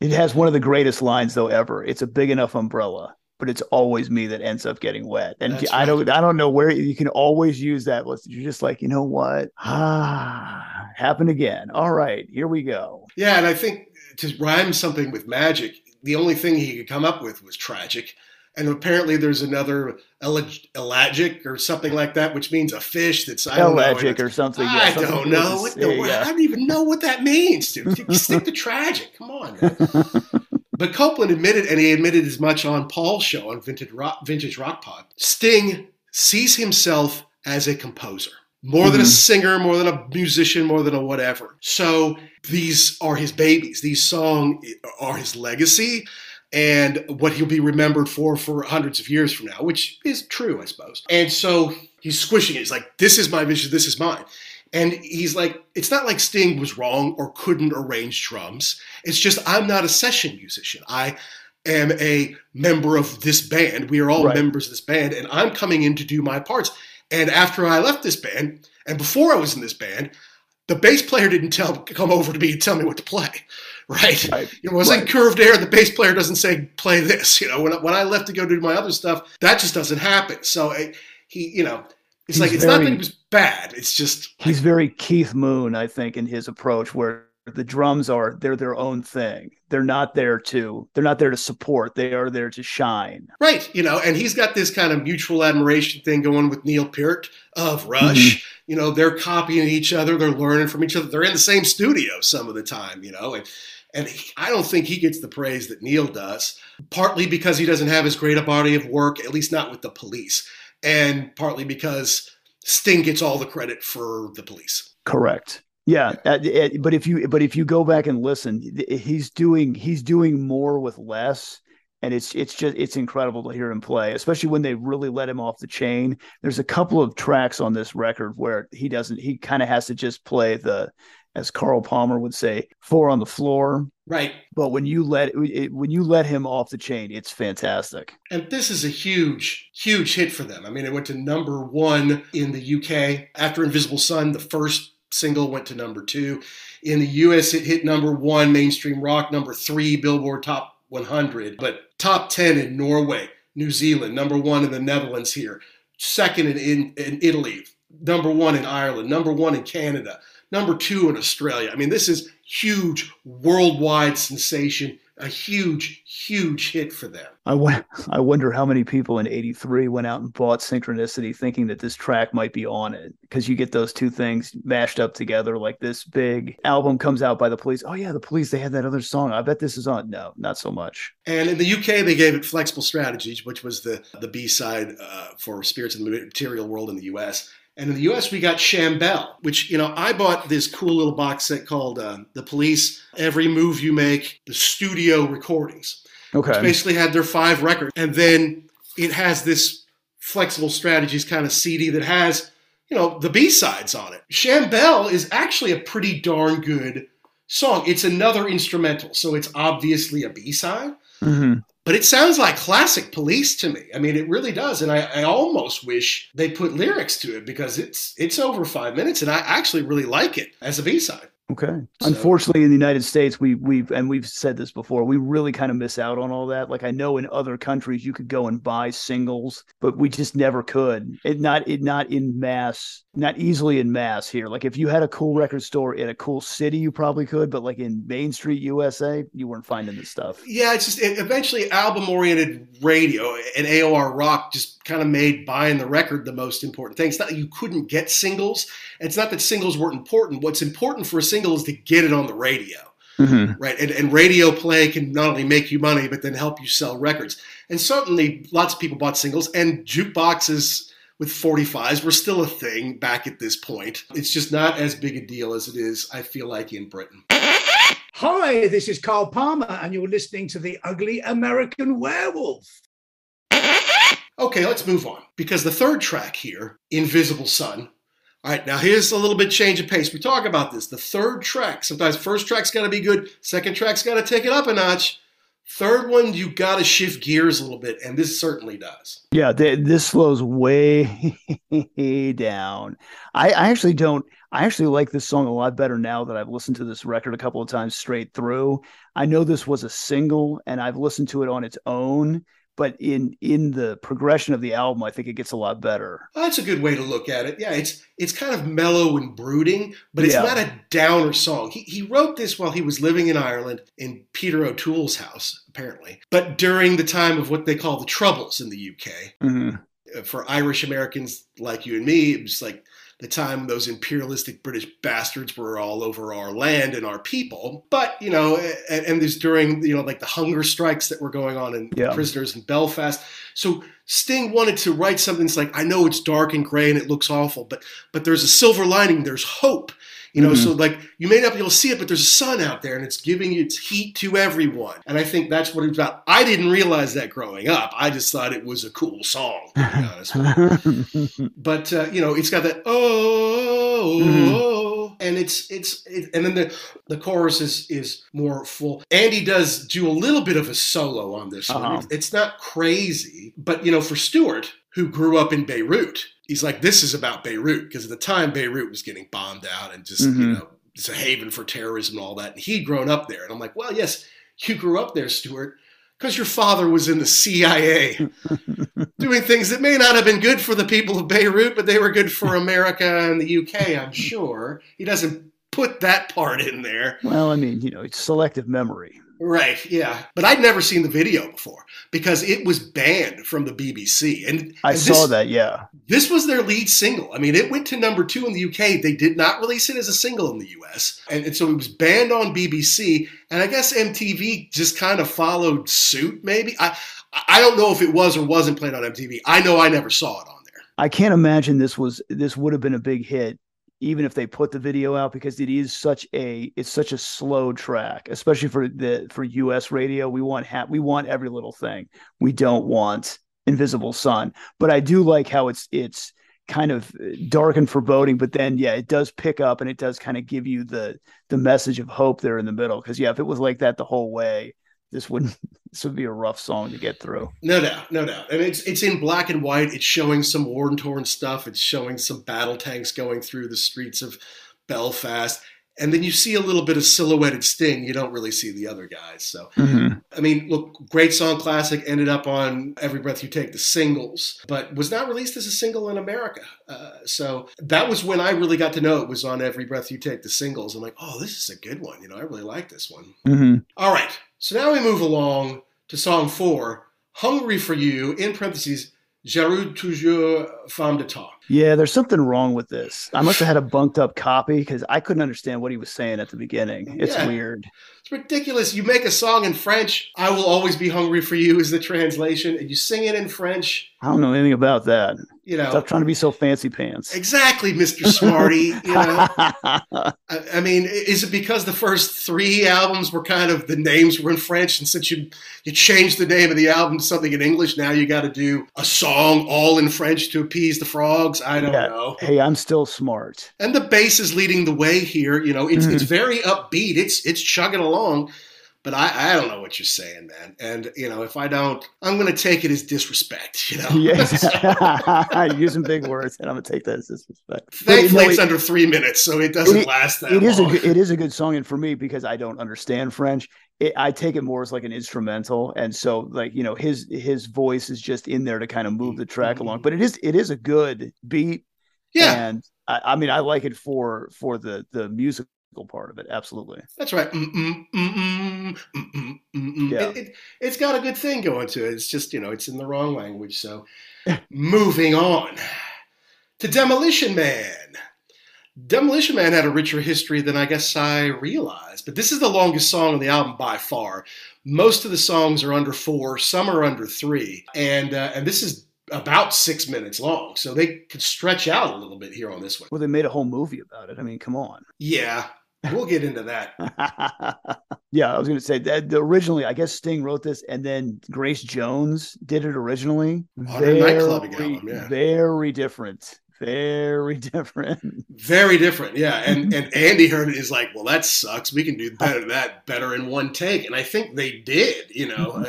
It has one of the greatest lines though ever. It's a big enough umbrella, but it's always me that ends up getting wet. And That's I right. don't, I don't know where you can always use that. You're just like, you know what? Ah, happened again. All right, here we go. Yeah, and I think to rhyme something with magic, the only thing he could come up with was tragic. And apparently there's another eleg- elagic or something like that, which means a fish that's... I don't elagic know, or something. I yeah, something don't know. What the, yeah. I don't even know what that means, dude. Stick to tragic. Come on, man. But Copeland admitted, and he admitted as much on Paul's show on Vintage Rock, Vintage Rock Pod, Sting sees himself as a composer. More mm-hmm. than a singer, more than a musician, more than a whatever. So these are his babies. These songs are his legacy and what he'll be remembered for for hundreds of years from now, which is true, I suppose. And so he's squishing it. He's like, this is my vision. This is mine. And he's like, it's not like Sting was wrong or couldn't arrange drums. It's just I'm not a session musician. I am a member of this band. We are all right. members of this band, and I'm coming in to do my parts. And after I left this band, and before I was in this band, the bass player didn't tell come over to me and tell me what to play, right? right. You know, when I was right. in Curved Air, the bass player doesn't say, play this. You know, when, when I left to go do my other stuff, that just doesn't happen. So it, he, you know, it's he's like, it's very, not that he was bad. It's just. He's like, very Keith Moon, I think, in his approach where the drums are, they're their own thing. They're not there to, they're not there to support. They are there to shine. Right. You know, and he's got this kind of mutual admiration thing going with Neil Peart of Rush. Mm-hmm. You know, they're copying each other. They're learning from each other. They're in the same studio some of the time, you know, and, and he, I don't think he gets the praise that Neil does, partly because he doesn't have as great a body of work, at least not with the Police. And partly because Sting gets all the credit for the Police. Correct. Yeah, but if you but if you go back and listen, he's doing he's doing more with less, and it's it's just it's incredible to hear him play, especially when they really let him off the chain. There's a couple of tracks on this record where he doesn't he kind of has to just play the, as Carl Palmer would say, four on the floor. Right. But when you let it, when you let him off the chain, it's fantastic. And this is a huge, huge hit for them. I mean, it went to number one in the U K after Invisible Sun, the first single went to number two. In the U S, it hit number one, mainstream rock, number three, Billboard Top one hundred, but top ten in Norway, New Zealand, number one in the Netherlands here, second in, in, in Italy, number one in Ireland, number one in Canada, number two in Australia. I mean, this is huge worldwide sensation. a huge, huge hit for them. I, w- I wonder how many people in eighty-three went out and bought Synchronicity thinking that this track might be on it, because you get those two things mashed up together. Like, this big album comes out by The Police. Oh, yeah, The Police, they had that other song. I bet this is on. No, not so much. And in the U K, they gave it Flexible Strategies, which was the, the B-side uh, for Spirits in the Material World in the U S, and in the U S, we got Shambelle, which, you know, I bought this cool little box set called uh, The Police, Every Move You Make, The Studio Recordings. Okay. Which basically had their five records. And then it has this Flexible Strategies kind of C D that has, you know, the B-sides on it. Shambelle is actually a pretty darn good song. It's another instrumental, so it's obviously a B-side. Mm-hmm. But it sounds like classic Police to me. I mean, it really does. And I, I almost wish they put lyrics to it, because it's it's over five minutes and I actually really like it as a B-side. Okay. So, unfortunately, in the United States, we, we've, and we've said this before, we really kind of miss out on all that. Like, I know in other countries you could go and buy singles, but we just never could. It not, it not in mass, not easily in mass here. Like, if you had a cool record store in a cool city, you probably could, but like in Main Street, U S A, you weren't finding this stuff. Yeah. It's just, it, eventually album-oriented radio and A O R rock just kind of made buying the record the most important thing. It's not that you couldn't get singles. It's not that singles weren't important. What's important for a single is to get it on the radio, mm-hmm. right? And, and radio play can not only make you money, but then help you sell records. And certainly lots of people bought singles, and jukeboxes with forty-fives were still a thing back at this point. It's just not as big a deal as it is, I feel like, in Britain. Hi, this is Carl Palmer, and you're listening to The Ugly American Werewolf. Okay, let's move on, because the third track here, Invisible Sun. All right, now here's a little bit change of pace. We talk about this. The third track, sometimes first track's got to be good. Second track's got to take it up a notch. Third one, you got to shift gears a little bit, and this certainly does. Yeah, they, this slows way down. I, I actually don't. I actually like this song a lot better now that I've listened to this record a couple of times straight through. I know this was a single, and I've listened to it on its own. But in, in the progression of the album, I think it gets a lot better. Well, that's a good way to look at it. Yeah, it's it's kind of mellow and brooding, but it's yeah. not a downer song. He he wrote this while he was living in Ireland in Peter O'Toole's house, apparently. But during the time of what they call the Troubles in the U K. Mm-hmm. For Irish Americans like you and me, it was like the time those imperialistic British bastards were all over our land and our people. But, you know, and, and this during, you know, like the hunger strikes that were going on in yeah. prisoners in Belfast. So Sting wanted to write something that's like, I know it's dark and gray and it looks awful, but but there's a silver lining, there's hope. You know, mm-hmm. so like you may not be able to see it, but there's a sun out there and it's giving its heat to everyone. And I think that's what it's about. I didn't realize that growing up. I just thought it was a cool song, to be honest with you. But, uh, you know, it's got that, oh, mm-hmm. oh, and it's, it's, it, and then the, the chorus is, is more full. Andy does do a little bit of a solo on this uh-huh. one. It's not crazy, but, you know, for Stuart, who grew up in Beirut, he's like, this is about Beirut, because at the time Beirut was getting bombed out and just, mm-hmm. you know, it's a haven for terrorism and all that. And he'd grown up there. And I'm like, well, yes, you grew up there, Stuart, because your father was in the C I A doing things that may not have been good for the people of Beirut, but they were good for America and the U K, I'm sure. He doesn't put that part in there. Well, I mean, you know, it's selective memory. Right, yeah. But I'd never seen the video before because it was banned from the B B C. And I and this, saw that, yeah. This was their lead single. I mean, it went to number two in the U K. They did not release it as a single in the U S. And, and so it was banned on B B C. And I guess M T V just kind of followed suit, maybe. I, I don't know if it was or wasn't played on M T V. I know I never saw it on there. I can't imagine this was this would have been a big hit, even if they put the video out, because it is such a it's such a slow track, especially for the for U S radio. We want ha- we want every little thing. We don't want Invisible Sun, but I do like how it's it's kind of dark and foreboding. But then, yeah, it does pick up and it does kind of give you the the message of hope there in the middle. Because yeah, if it was like that the whole way, this wouldn't this would be a rough song to get through. No doubt, no doubt. And it's it's in black and white. It's showing some worn torn stuff. It's showing some battle tanks going through the streets of Belfast. And then you see a little bit of silhouetted Sting. You don't really see the other guys. So, mm-hmm. I mean, look, great song, classic, ended up on Every Breath You Take, the singles, but was not released as a single in America. Uh, so that was when I really got to know it was on Every Breath You Take, the singles. I'm like, oh, this is a good one. You know, I really like this one. Mm-hmm. All right. So now we move along to song four, Hungry for You, in parentheses, J'arrive toujours femme de temps. Yeah, there's something wrong with this. I must have had a bunked up copy because I couldn't understand what he was saying at the beginning. It's yeah, weird. It's ridiculous. You make a song in French, I Will Always Be Hungry for You is the translation, and you sing it in French. I don't know anything about that. You know, stop trying to be so fancy pants. Exactly, Mister Smarty. You know, I, I mean, is it because the first three albums were kind of the names were in French, and since you you changed the name of the album to something in English, now you got to do a song all in French to appease the frogs? I don't yeah. know. Hey, I'm still smart. And the bass is leading the way here. You know, it's mm. it's very upbeat. It's it's chugging along. But I, I don't know what you're saying, man. And, you know, if I don't, I'm going to take it as disrespect, you know? Yes. You're using big words, and I'm going to take that as disrespect. Thankfully, no, it's it, under three minutes, so it doesn't it, last that it long. Is a, it is a good song, and for me, because I don't understand French, it, I take it more as like an instrumental. And so, like, you know, his his voice is just in there to kind of move the track mm-hmm. along. But it is it is a good beat. Yeah. And, I, I mean, I like it for for the, the music part of it. Absolutely. That's right. Mm-mm, mm-mm, mm-mm, mm-mm. Yeah. It, it, it's got a good thing going to it. It's just, you know, it's in the wrong language. So moving on to Demolition Man. Demolition Man had a richer history than I guess I realized, but this is the longest song on the album by far. Most of the songs are under four, some are under three. And, uh, and this is about six minutes long, so they could stretch out a little bit here on this one. Well, they made a whole movie about it. I mean, come on. Yeah. We'll get into that. Yeah, I was going to say that originally, I guess Sting wrote this, and then Grace Jones did it originally. On very, nightclub album, yeah. Very different. Very different. Very different, yeah. And and Andy heard it, is like, well, that sucks. We can do better than that, better in one take. And I think they did, you know,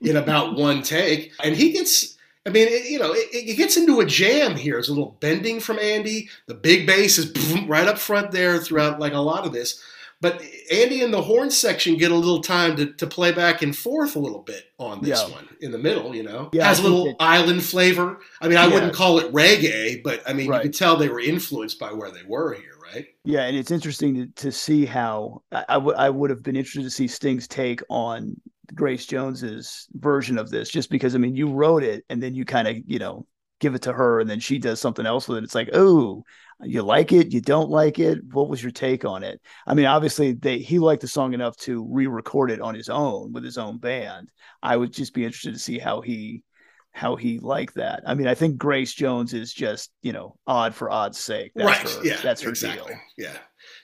in about one take. And he gets... I mean, it, you know, it, it gets into a jam here. There's a little bending from Andy. The big bass is boom, right up front there throughout like a lot of this. But Andy and the horn section get a little time to, to play back and forth a little bit on this yeah. one in the middle, you know. Yeah, has a little it, island flavor. I mean, I yeah. wouldn't call it reggae, but I mean, right. you could tell they were influenced by where they were here, right? Yeah, and it's interesting to, to see how I, I, w- I would have been interested to see Sting's take on Grace Jones's version of this, just because, I mean, you wrote it and then you kind of, you know, give it to her and then she does something else with it. It's like, oh, you like it? You don't like it? What was your take on it? I mean, obviously they, he liked the song enough to re-record it on his own with his own band. I would just be interested to see how he, how he liked that. I mean, I think Grace Jones is just, you know, odd for odd's sake. That's right. Her, yeah, that's her exactly. deal. Yeah.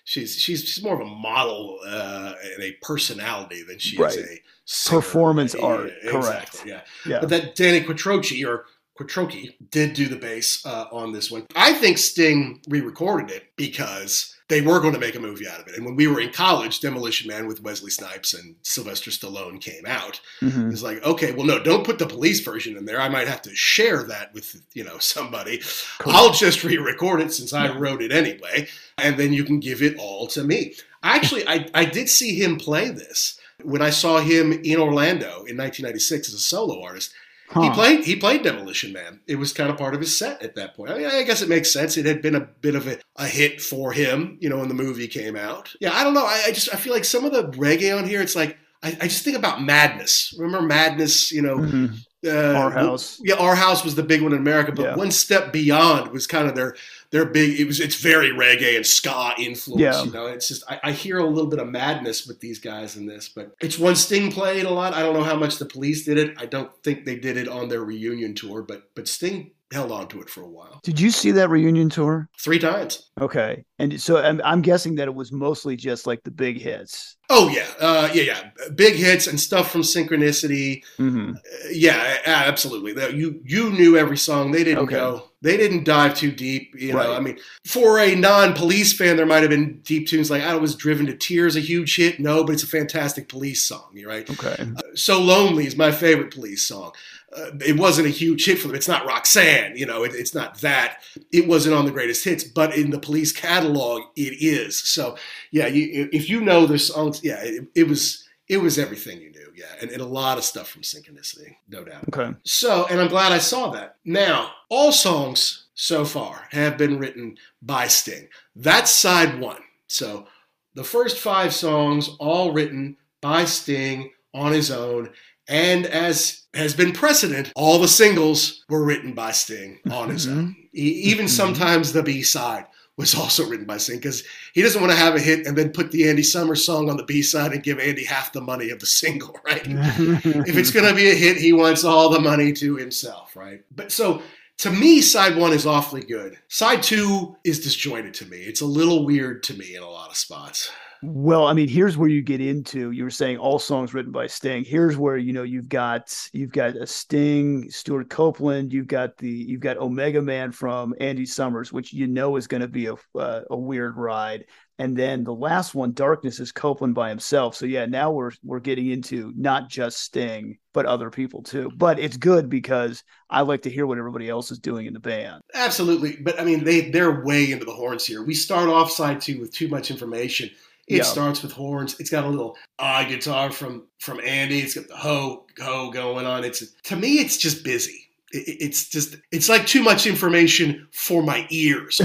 She's, she's, she's more of a model uh, and a personality than she right. is a singer. Performance yeah, art. Yeah, correct. Exactly, yeah. yeah. But that Danny Quatrocchi or Quatrocchi did do the bass uh, on this one. I think Sting re-recorded it because they were going to make a movie out of it. And when we were in college, Demolition Man with Wesley Snipes and Sylvester Stallone came out. Mm-hmm. It's like, okay, well, no, don't put the police version in there. I might have to share that with, you know, somebody. Cool. I'll just re-record it since I wrote it anyway. And then you can give it all to me. Actually, I, I did see him play this when I saw him in Orlando in nineteen ninety-six as a solo artist. Huh. He played he played Demolition Man. It was kind of part of his set at that point. I mean, I guess it makes sense. It had been a bit of a, a hit for him, you know, when the movie came out. Yeah, I don't know. I, I just I feel like some of the reggae on here, it's like, I, I just think about Madness. Remember Madness, you know? Mm-hmm. Uh, Our House. Yeah, Our House was the big one in America, but yeah. One Step Beyond was kind of their their big, it was it's very reggae and ska influence, yeah. you know. It's just I, I hear a little bit of Madness with these guys in this, but it's one Sting played a lot. I don't know how much the Police did it. I don't think they did it on their reunion tour, but but Sting held on to it for a while. Did you see that reunion tour? Three times. Okay. And so I'm, I'm guessing that it was mostly just like the big hits. Oh, yeah. Uh, yeah, yeah. Big hits and stuff from Synchronicity. Mm-hmm. Uh, yeah, absolutely. You you knew every song. They didn't okay. go. They didn't dive too deep. You right. know, I mean, for a non-Police fan, there might have been deep tunes like I Was Driven to Tears, a huge hit. No, but it's a fantastic Police song, right? Okay. Uh, So Lonely is my favorite Police song. Uh, it wasn't a huge hit for them. It's not Roxanne, you know, it, it's not that. It wasn't on the greatest hits, but in the Police catalog, it is. So, yeah, you, if you know the songs, yeah, it, it was it was everything you knew, yeah, and, and a lot of stuff from Synchronicity, no doubt. Okay. So, and I'm glad I saw that. Now, all songs so far have been written by Sting. That's side one. So, the first five songs all written by Sting on his own. And as has been precedent, all the singles were written by Sting on his mm-hmm. own. E- even mm-hmm. sometimes the B-side was also written by Sting, because he doesn't want to have a hit and then put the Andy Summers song on the B-side and give Andy half the money of the single, right? If it's going to be a hit, he wants all the money to himself, right? But so to me, side one is awfully good. Side two is disjointed to me. It's a little weird to me in a lot of spots. Well, I mean, here's where you get into, you were saying all songs written by Sting. Here's where, you know, you've got, you've got a Sting, Stuart Copeland, you've got the, you've got Omega Man from Andy Summers, which, you know, is going to be a, uh, a weird ride. And then the last one, Darkness, is Copeland by himself. So yeah, now we're, we're getting into not just Sting, but other people too. But it's good because I like to hear what everybody else is doing in the band. Absolutely. But I mean, they, they're way into the horns here. We start off side two with too much information. It yep. starts with horns. It's got a little ah uh, guitar from, from Andy. It's got the ho ho going on. It's to me, it's just busy. It, it's just it's like too much information for my ears.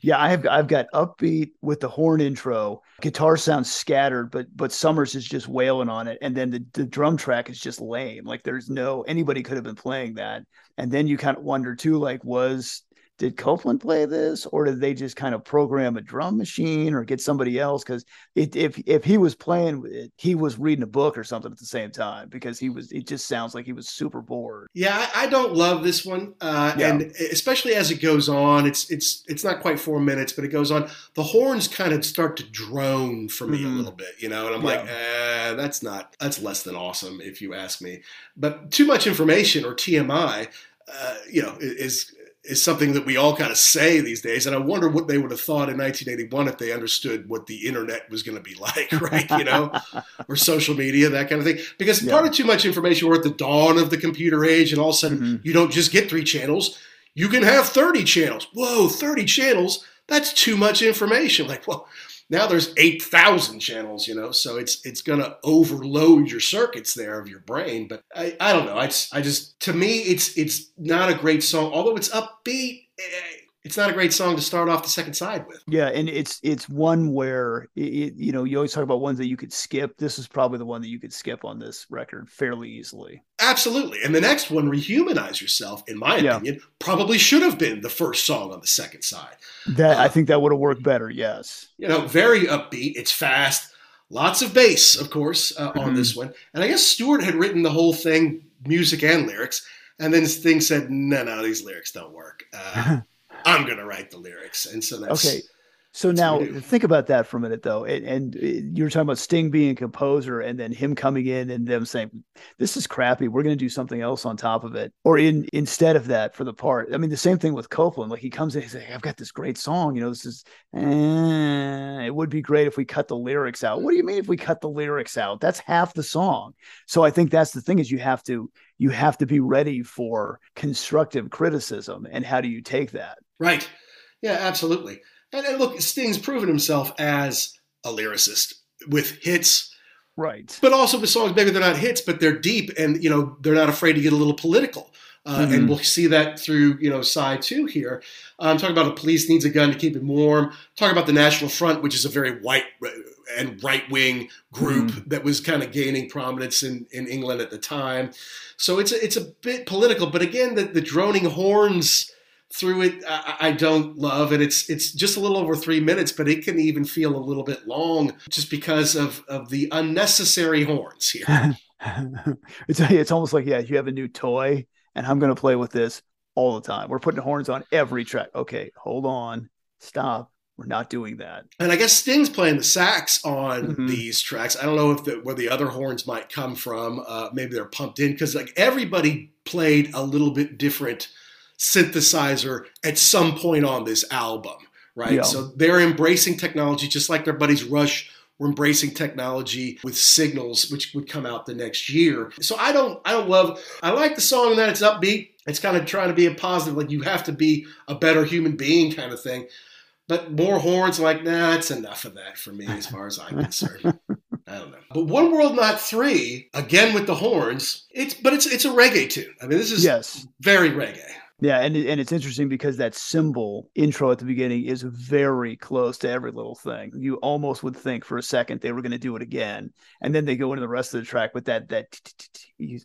Yeah, I have I've got upbeat with the horn intro. Guitar sounds scattered, but but Summers is just wailing on it, and then the, the drum track is just lame. Like there's no anybody could have been playing that. And then you kind of wonder too, like was. Did Copeland play this, or did they just kind of program a drum machine or get somebody else? Because if if he was playing, it, he was reading a book or something at the same time, because he was. It just sounds like he was super bored. Yeah, I, I don't love this one, uh, yeah. and especially as it goes on, it's it's it's not quite four minutes, but it goes on. The horns kind of start to drone for me mm-hmm. a little bit, you know, and I'm yeah. like, eh, that's not that's less than awesome if you ask me. But too much information, or T M I, uh, you know, is. is something that we all kind of say these days. And I wonder what they would have thought in nineteen eighty-one if they understood what the internet was going to be like, right? You know, or social media, that kind of thing. Because yeah. part of too much information, we're at the dawn of the computer age, and all of a sudden mm-hmm. you don't just get three channels. You can have thirty channels. Whoa, thirty channels. That's too much information. Like, well, now there's eight thousand channels, you know, so it's it's going to overload your circuits there of your brain. But I, I don't know. I just, I just to me, it's it's not a great song, although it's upbeat. It's not a great song to start off the second side with. Yeah, and it's it's one where, it, you know, you always talk about ones that you could skip. This is probably the one that you could skip on this record fairly easily. Absolutely. And the next one, Rehumanize Yourself, in my opinion, yeah. probably should have been the first song on the second side. That uh, I think that would have worked better, yes. You know, very upbeat. It's fast. Lots of bass, of course, uh, mm-hmm. on this one. And I guess Stuart had written the whole thing, music and lyrics, and then Sting said, no, no, these lyrics don't work. Uh I'm going to write the lyrics. And so that's okay. So that's now think about that for a minute though. And, and, and you were talking about Sting being a composer and then him coming in and them saying, this is crappy. We're going to do something else on top of it. Or in, instead of that for the part, I mean, the same thing with Copeland, like he comes in, he's like, I've got this great song. You know, this is, eh, it would be great if we cut the lyrics out. What do you mean if we cut the lyrics out? That's half the song. So I think that's the thing is you have to, you have to be ready for constructive criticism. And how do you take that? Right. Yeah, absolutely. And, and look, Sting's proven himself as a lyricist with hits. Right. But also with songs, maybe they're not hits, but they're deep and, you know, they're not afraid to get a little political. Uh, mm-hmm. And we'll see that through, you know, side two here. I'm um, talking about A Police Needs a Gun to Keep Him Warm. Talking about the National Front, which is a very white and right-wing group mm-hmm. that was kind of gaining prominence in, in England at the time. So it's a, it's a bit political. But again, the, the droning horns through it, I, I don't love, and it's it's just a little over three minutes, but it can even feel a little bit long just because of, of the unnecessary horns here. it's it's almost like, yeah, you have a new toy, and I'm going to play with this all the time. We're putting horns on every track. Okay, hold on, stop. We're not doing that. And I guess Sting's playing the sax on mm-hmm. these tracks. I don't know if the, where the other horns might come from. Uh, maybe they're pumped in because like everybody played a little bit different synthesizer at some point on this album, right? Yeah. So they're embracing technology, just like their buddies Rush were embracing technology with Signals, which would come out the next year. So I don't, I don't love, I like the song in that it's upbeat. It's kind of trying to be a positive, like you have to be a better human being kind of thing. But more horns, like, nah, it's enough of that for me as far as I'm concerned. I don't know. But One World Not Three, again with the horns, it's but it's it's a reggae tune. I mean, this is yes. very reggae. Yeah, and and it's interesting because that cymbal intro at the beginning is very close to every little thing. You almost would think for a second they were going to do it again, and then they go into the rest of the track with that that.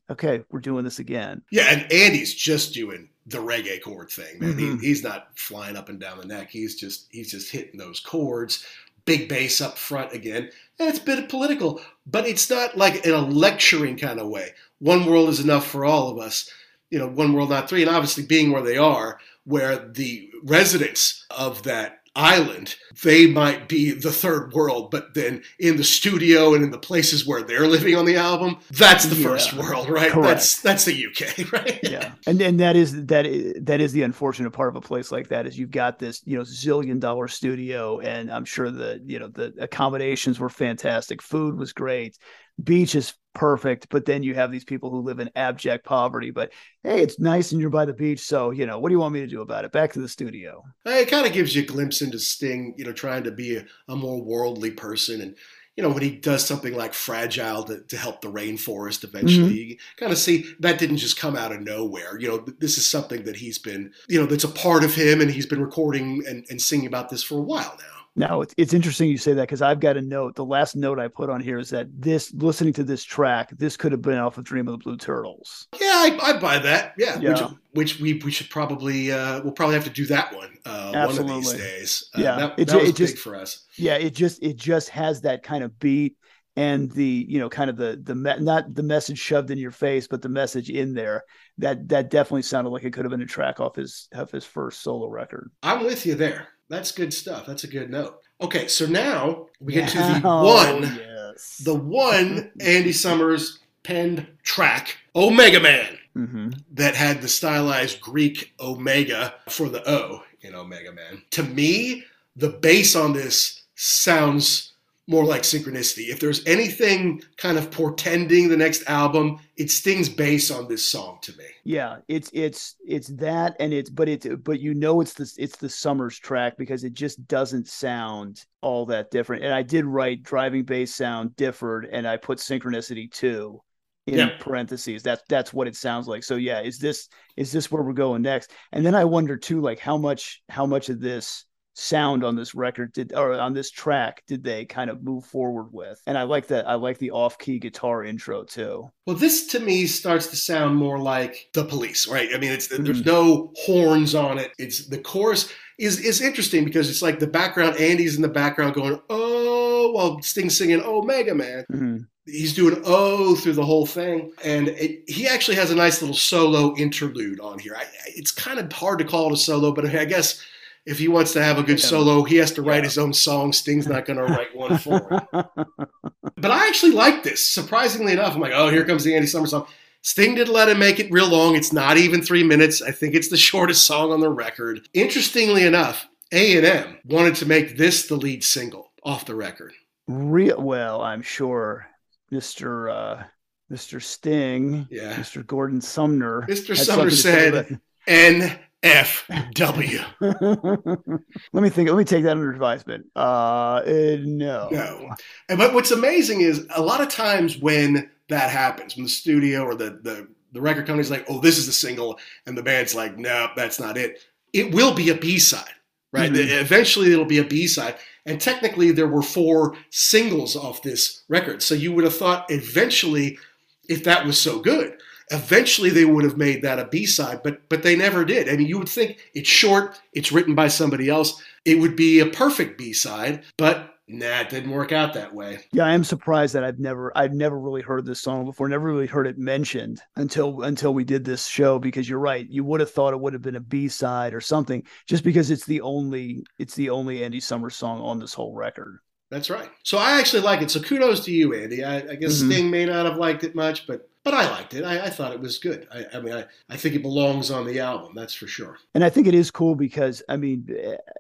Okay, we're doing this again. Yeah, and Andy's just doing the reggae chord thing, man. Mm-hmm. He, he's not flying up and down the neck. He's just he's just hitting those chords. Big bass up front again. And it's a bit political, but it's not like in a lecturing kind of way. One world is enough for all of us. You know, one world, not three, and obviously being where they are, where the residents of that island, they might be the third world, but then in the studio and in the places where they're living on the album, that's the yeah. first world, right? Correct. That's that's the U K, right? Yeah, and and that is that is, that is the unfortunate part of a place like that is you've got this, you know, zillion dollar studio, and I'm sure the you know the accommodations were fantastic, food was great, beach is perfect, but then you have these people who live in abject poverty, but hey, it's nice and you're by the beach, so you know, what do you want me to do about it? Back to the studio. It kind of gives you a glimpse into Sting, you know, trying to be a, a more worldly person, and you know, when he does something like Fragile to, to help the rainforest eventually, mm-hmm. you kind of see that didn't just come out of nowhere. You know, this is something that he's been, you know, that's a part of him, and he's been recording and, and singing about this for a while now. Now, it's, it's interesting you say that because I've got a note. The last note I put on here is that this, listening to this track, this could have been off of Dream of the Blue Turtles. Yeah, I, I buy that. Yeah, yeah. Which, which we we should probably, uh, we'll probably have to do that one uh, one of these days. Uh, yeah, that, it, that was it just, big for us. Yeah, it just it just has that kind of beat and the, you know, kind of the, the me- not the message shoved in your face, but the message in there. That that definitely sounded like it could have been a track off his off his first solo record. I'm with you there. That's good stuff. That's a good note. Okay, so now we get to the oh, one, yes. the one Andy Summers penned track, Omega Man, mm-hmm. that had the stylized Greek Omega for the O in Omega Man. To me, the bass on this sounds more like synchronicity. If there's anything kind of portending the next album, it's Sting's bass on this song to me. Yeah, it's it's it's that, and it's but it's but you know it's the it's the Summers track because it just doesn't sound all that different. And I did write driving bass sound differed, and I put synchronicity too in yeah. parentheses. That's that's what it sounds like. So yeah, is this is this where we're going next? And then I wonder too, like how much how much of this sound on this record did or on this track did they kind of move forward with? And I like that. I like the off-key guitar intro too. Well, this to me starts to sound more like The Police, right? I mean, it's mm. there's no horns on it. It's the chorus is is interesting because it's like the background. Andy's in the background going oh, while Sting's singing Omega Man. Mm-hmm. He's doing oh through the whole thing, and it, he actually has a nice little solo interlude on here. I, it's kind of hard to call it a solo, but I guess. If he wants to have a good solo, he has to write yeah. his own song. Sting's not going to write one for him. But I actually like this. Surprisingly enough, I'm like, oh, here comes the Andy Summers song. Sting didn't let him make it real long. It's not even three minutes. I think it's the shortest song on the record. Interestingly enough, A and M wanted to make this the lead single off the record. Real well, I'm sure Mister Uh, Mister Sting, yeah. Mister Gordon Sumner. Mister Sumner said, and... F W Let me think. Let me take that under advisement. Uh, uh, no. No. And but what's amazing is a lot of times when that happens, when the studio or the, the, the record company's like, oh, this is the single. And the band's like, no, that's not it. It will be a B-side, right? Mm-hmm. Eventually it'll be a B-side. And technically there were four singles off this record. So you would have thought eventually, if that was so good, eventually they would have made that a B-side, but but they never did. I mean, you would think it's short, it's written by somebody else, it would be a perfect B-side, but nah, it didn't work out that way. Yeah, I am surprised that I've never I've never really heard this song before, never really heard it mentioned until until we did this show, because you're right, you would have thought it would have been a B-side or something, just because it's the only it's the only Andy Summers song on this whole record. That's right. So I actually like it. So kudos to you, Andy. I, I guess mm-hmm. Sting may not have liked it much, but but I liked it. I, I thought it was good. I, I mean, I, I think it belongs on the album. That's for sure. And I think it is cool because, I mean,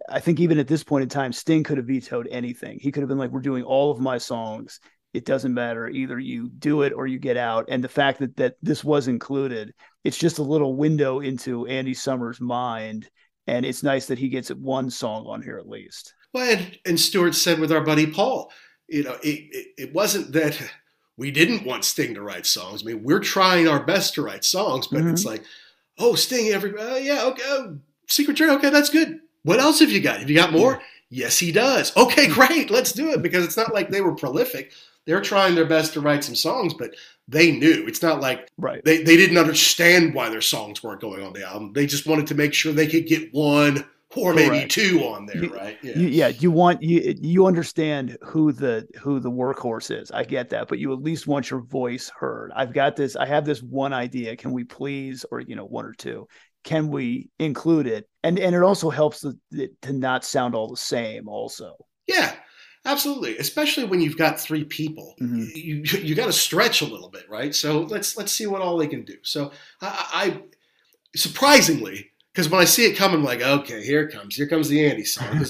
I think even at this point in time, Sting could have vetoed anything. He could have been like, we're doing all of my songs. It doesn't matter. Either you do it or you get out. And the fact that, that this was included, it's just a little window into Andy Summers' mind. And it's nice that he gets one song on here at least. Well, and, and Stuart said with our buddy Paul, you know, it, it, it wasn't that we didn't want Sting to write songs. I mean, we're trying our best to write songs, but mm-hmm. it's like, oh, Sting, everybody, uh, yeah, okay, oh, Secret Journey, okay, that's good. What else have you got? Have you got more? Yeah. Yes, he does. Okay, great, let's do it, because it's not like they were prolific. They're trying their best to write some songs, but they knew. It's not like right. they, they didn't understand why their songs weren't going on the album. They just wanted to make sure they could get one or maybe Correct. two on there, you, right? Yeah. You, yeah, you want you you understand who the who the workhorse is. I get that, but you at least want your voice heard. I've got this. I have this one idea. Can we please, or you know, one or two, can we include it? And and it also helps the, the, to not sound all the same. Also, yeah, absolutely. Especially when you've got three people, mm-hmm. you you got to stretch a little bit, right? So let's let's see what all they can do. So I, I surprisingly. Because when I see it coming, I'm like, okay, here it comes. Here comes the Andy song.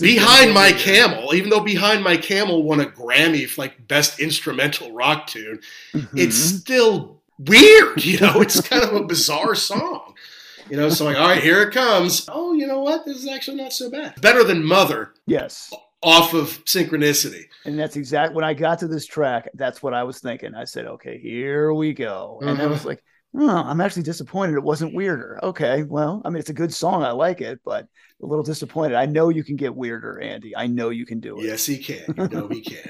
Behind My Camel, even though Behind My Camel won a Grammy for like best instrumental rock tune, mm-hmm. it's still weird. You know, it's kind of a bizarre song. You know, so like, all right, here it comes. Oh, you know what? This is actually not so bad. Better than Mother. Yes. Off of Synchronicity. And that's exact. When I got to this track, that's what I was thinking. I said, okay, here we go. And uh-huh. I was like, oh, I'm actually disappointed it wasn't weirder. Okay, well, I mean, it's a good song. I like it, but a little disappointed. I know you can get weirder, Andy. I know you can do it. Yes, he can. You know he can.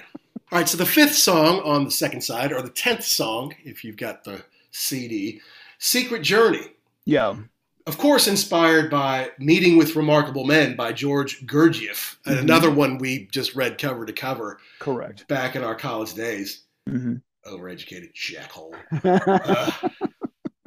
All right, so the fifth song on the second side, or the tenth song, if you've got the C D, Secret Journey. Yeah. Of course, inspired by Meeting with Remarkable Men by George Gurdjieff, mm-hmm. another one we just read cover to cover. Correct. Back in our college days. Mm-hmm. Overeducated jackhole. uh,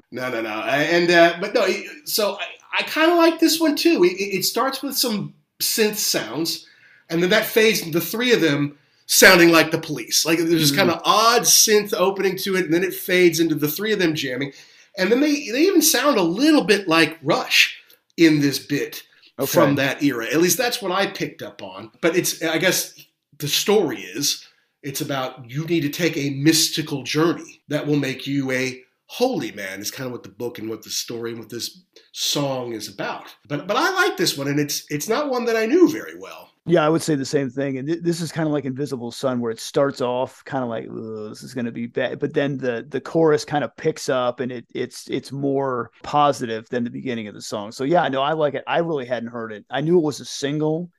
No, no, no. And, uh, but no, so I, I kind of like this one too. It, it starts with some synth sounds, and then that fades into the three of them sounding like the Police. Like there's this kind of odd synth opening to it, and then it fades into the three of them jamming. And then they, they even sound a little bit like Rush in this bit okay. from that era. At least that's what I picked up on. But it's, I guess the story is, it's about you need to take a mystical journey that will make you a holy man, is kind of what the book and what the story and what this song is about. But but I like this one, and it's it's not one that I knew very well. Yeah, I would say the same thing. And th- this is kind of like Invisible Sun, where it starts off kind of like, oh, this is going to be bad. But then the the chorus kind of picks up, and it it's it's more positive than the beginning of the song. So yeah, no, I like it. I really hadn't heard it. I knew it was a single,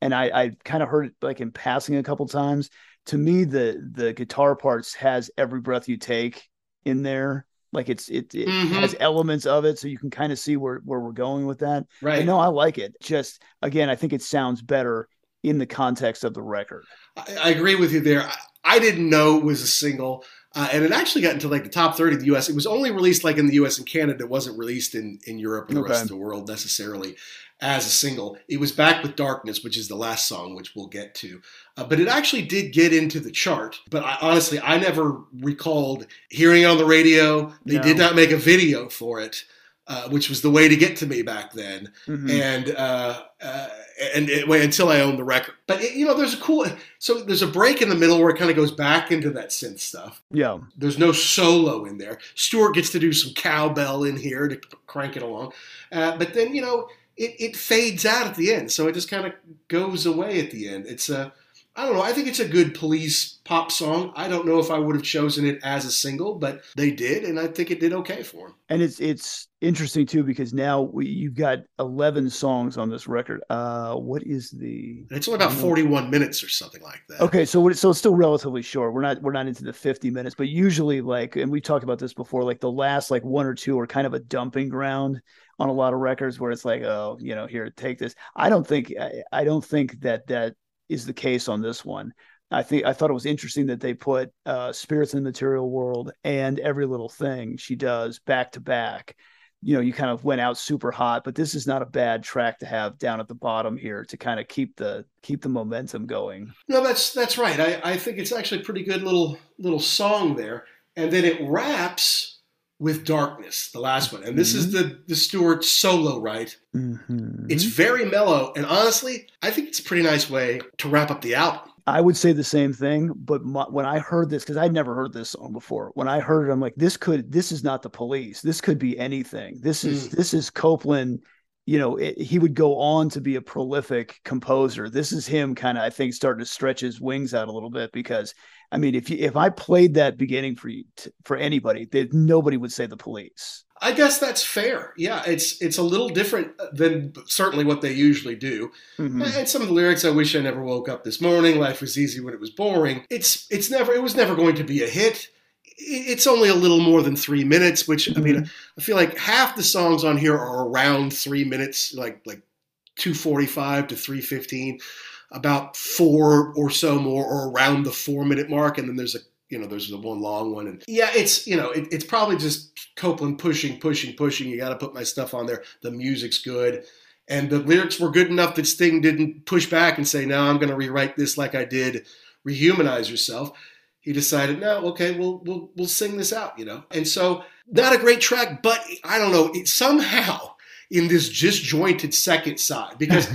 and I, I kind of heard it like in passing a couple times. To me, the the guitar parts has Every Breath You Take in there. Like it's it, it mm-hmm. has elements of it, so you can kind of see where, where we're going with that. Right. No, I like it. Just again, I think it sounds better in the context of the record. I, I agree with you there. I, I didn't know it was a single, uh, and it actually got into like the top thirty of the U S. It was only released like in the U S and Canada. It wasn't released in, in Europe and the okay. rest of the world necessarily as a single. It was back with Darkness, which is the last song, which we'll get to. Uh, but it actually did get into the chart. But I, honestly, I never recalled hearing it on the radio. They no. did not make a video for it, uh, which was the way to get to me back then. Mm-hmm. And uh, uh, and it, well, until I owned the record. But, it, you know, there's a cool... So there's a break in the middle where it kind of goes back into that synth stuff. Yeah. There's no solo in there. Stuart gets to do some cowbell in here to crank it along. Uh, but then, you know... It, it fades out at the end, so it just kind of goes away at the end. It's a, I don't know, I think it's a good Police pop song. I don't know if I would have chosen it as a single, but they did, and I think it did okay for them. And it's it's interesting, too, because now we, you've got eleven songs on this record. Uh, what is the... It's only about forty-one minutes or something like that. Okay, so so it's still relatively short. We're not we're not into the fifty minutes, but usually, like, and we talked about this before, like the last like one or two are kind of a dumping ground on a lot of records where it's like, oh, you know, here, take this. I don't think, I, I don't think that that is the case on this one. I think, I thought it was interesting that they put uh, Spirits in the Material World and Every Little Thing She Does back to back. You know, you kind of went out super hot, but this is not a bad track to have down at the bottom here to kind of keep the, keep the momentum going. No, that's, that's right. I, I think it's actually a pretty good little, little song there. And then it wraps with Darkness, the last one. And this mm-hmm. is the, the Stuart solo, right? Mm-hmm. It's very mellow. And honestly, I think it's a pretty nice way to wrap up the album. I would say the same thing. But my, when I heard this, because I'd never heard this song before. When I heard it, I'm like, this could, this is not the Police. This could be anything. This is, mm. this is Copeland you know, it, he would go on to be a prolific composer. This is him kind of, I think, starting to stretch his wings out a little bit, because, I mean, if you, if I played that beginning for you, t- for anybody, they, nobody would say The Police. I guess that's fair. Yeah, it's it's a little different than certainly what they usually do. Mm-hmm. And some of the lyrics, I wish I never woke up this morning, life was easy when it was boring. It's it's never it was never going to be a hit. It's only a little more than three minutes, which, mm-hmm. I mean, I feel like half the songs on here are around three minutes, like like two forty-five to three fifteen, about four or so more, or around the four-minute mark, and then there's a You know, there's the one long one. And yeah, it's, you know, it, it's probably just Copeland pushing, pushing, pushing. You got to put my stuff on there. The music's good. And the lyrics were good enough that Sting didn't push back and say, no, I'm going to rewrite this like I did Rehumanize Yourself. He decided, no, okay, we'll, we'll, we'll sing this out, you know. And so not a great track, but I don't know, it somehow in this disjointed second side, because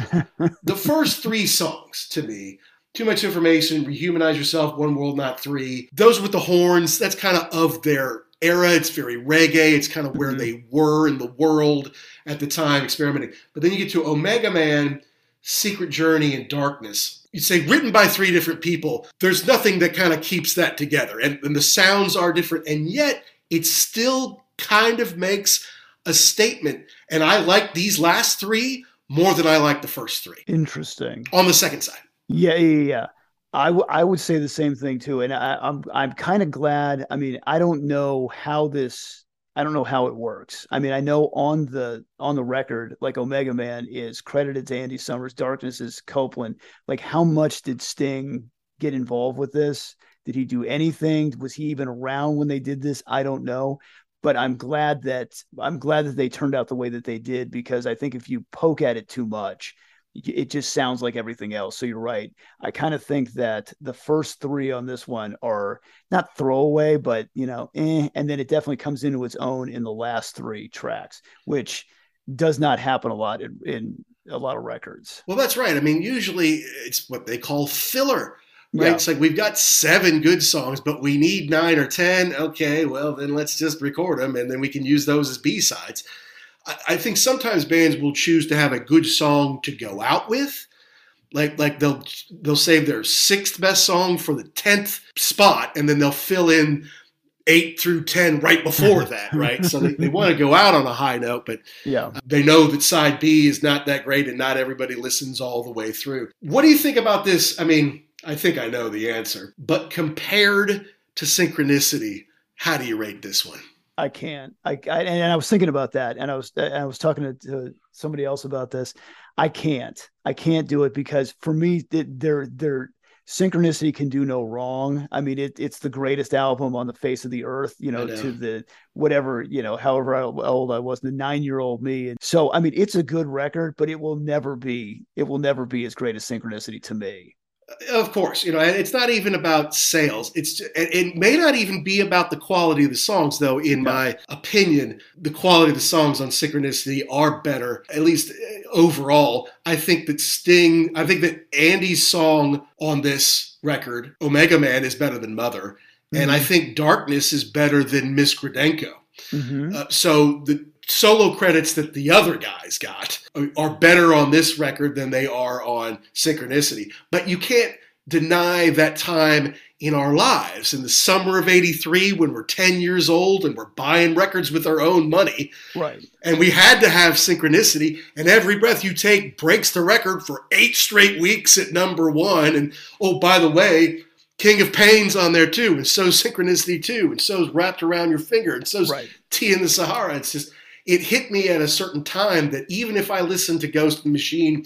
the first three songs to me, Too Much Information, Rehumanize Yourself, One World Not Three. Those with the horns, that's kind of of their era. It's very reggae. It's kind of where mm-hmm. they were in the world at the time, experimenting. But then you get to Omega Man, Secret Journey, and Darkness. You'd say written by three different people. There's nothing that kind of keeps that together. And, and the sounds are different. And yet it still kind of makes a statement. And I like these last three more than I like the first three. Interesting. On the second side. Yeah, yeah, yeah. I, w- I would say the same thing too, and I, I'm I'm kind of glad. I mean, I don't know how this. I don't know how it works. I mean, I know on the on the record, like Omega Man is credited to Andy Summers, Darkness is Copeland. Like, how much did Sting get involved with this? Did he do anything? Was he even around when they did this? I don't know. But I'm glad that I'm glad that they turned out the way that they did, because I think if you poke at it too much, it just sounds like everything else. So you're right. I kind of think that the first three on this one are not throwaway, but, you know, eh, and then it definitely comes into its own in the last three tracks, which does not happen a lot in, in a lot of records. Well, that's right. I mean, usually it's what they call filler, right? Yeah. It's like, we've got seven good songs, but we need nine or ten. Okay, well, then let's just record them, and then we can use those as B-sides. I think sometimes bands will choose to have a good song to go out with. Like like they'll they'll save their sixth best song for the tenth spot, and then they'll fill in eight through ten right before that, right? So they, they want to go out on a high note, but yeah, they know that side B is not that great and not everybody listens all the way through. What do you think about this? I mean, I think I know the answer, but compared to Synchronicity, how do you rate this one? I can't. I, I and I was thinking about that, and I was I was talking to, to somebody else about this. I can't. I can't do it, because for me, their their Synchronicity can do no wrong. I mean, it it's the greatest album on the face of the earth. You know, know. to the whatever you know, however old I was, the nine year old me. And so, I mean, it's a good record, but it will never be. It will never be as great as Synchronicity to me. Of course, you know, and it's not even about sales. It's it may not even be about the quality of the songs, though. In my opinion, the quality of the songs on Synchronicity are better, at least overall. I think that Sting, I think that Andy's song on this record, Omega Man, is better than Mother, mm-hmm. and I think Darkness is better than Miss Credenko. Mm-hmm. Uh, so the solo credits that the other guys got are better on this record than they are on Synchronicity. But you can't deny that time in our lives in the summer of eighty-three when we're ten years old and we're buying records with our own money. Right. And we had to have Synchronicity, and Every Breath You Take breaks the record for eight straight weeks at number one. And, oh, by the way, King of Pain's on there too, and so's Synchronicity too, and so's Wrapped Around Your Finger, and so's right. Tea in the Sahara. It's just, it hit me at a certain time that even if I listen to Ghost in the Machine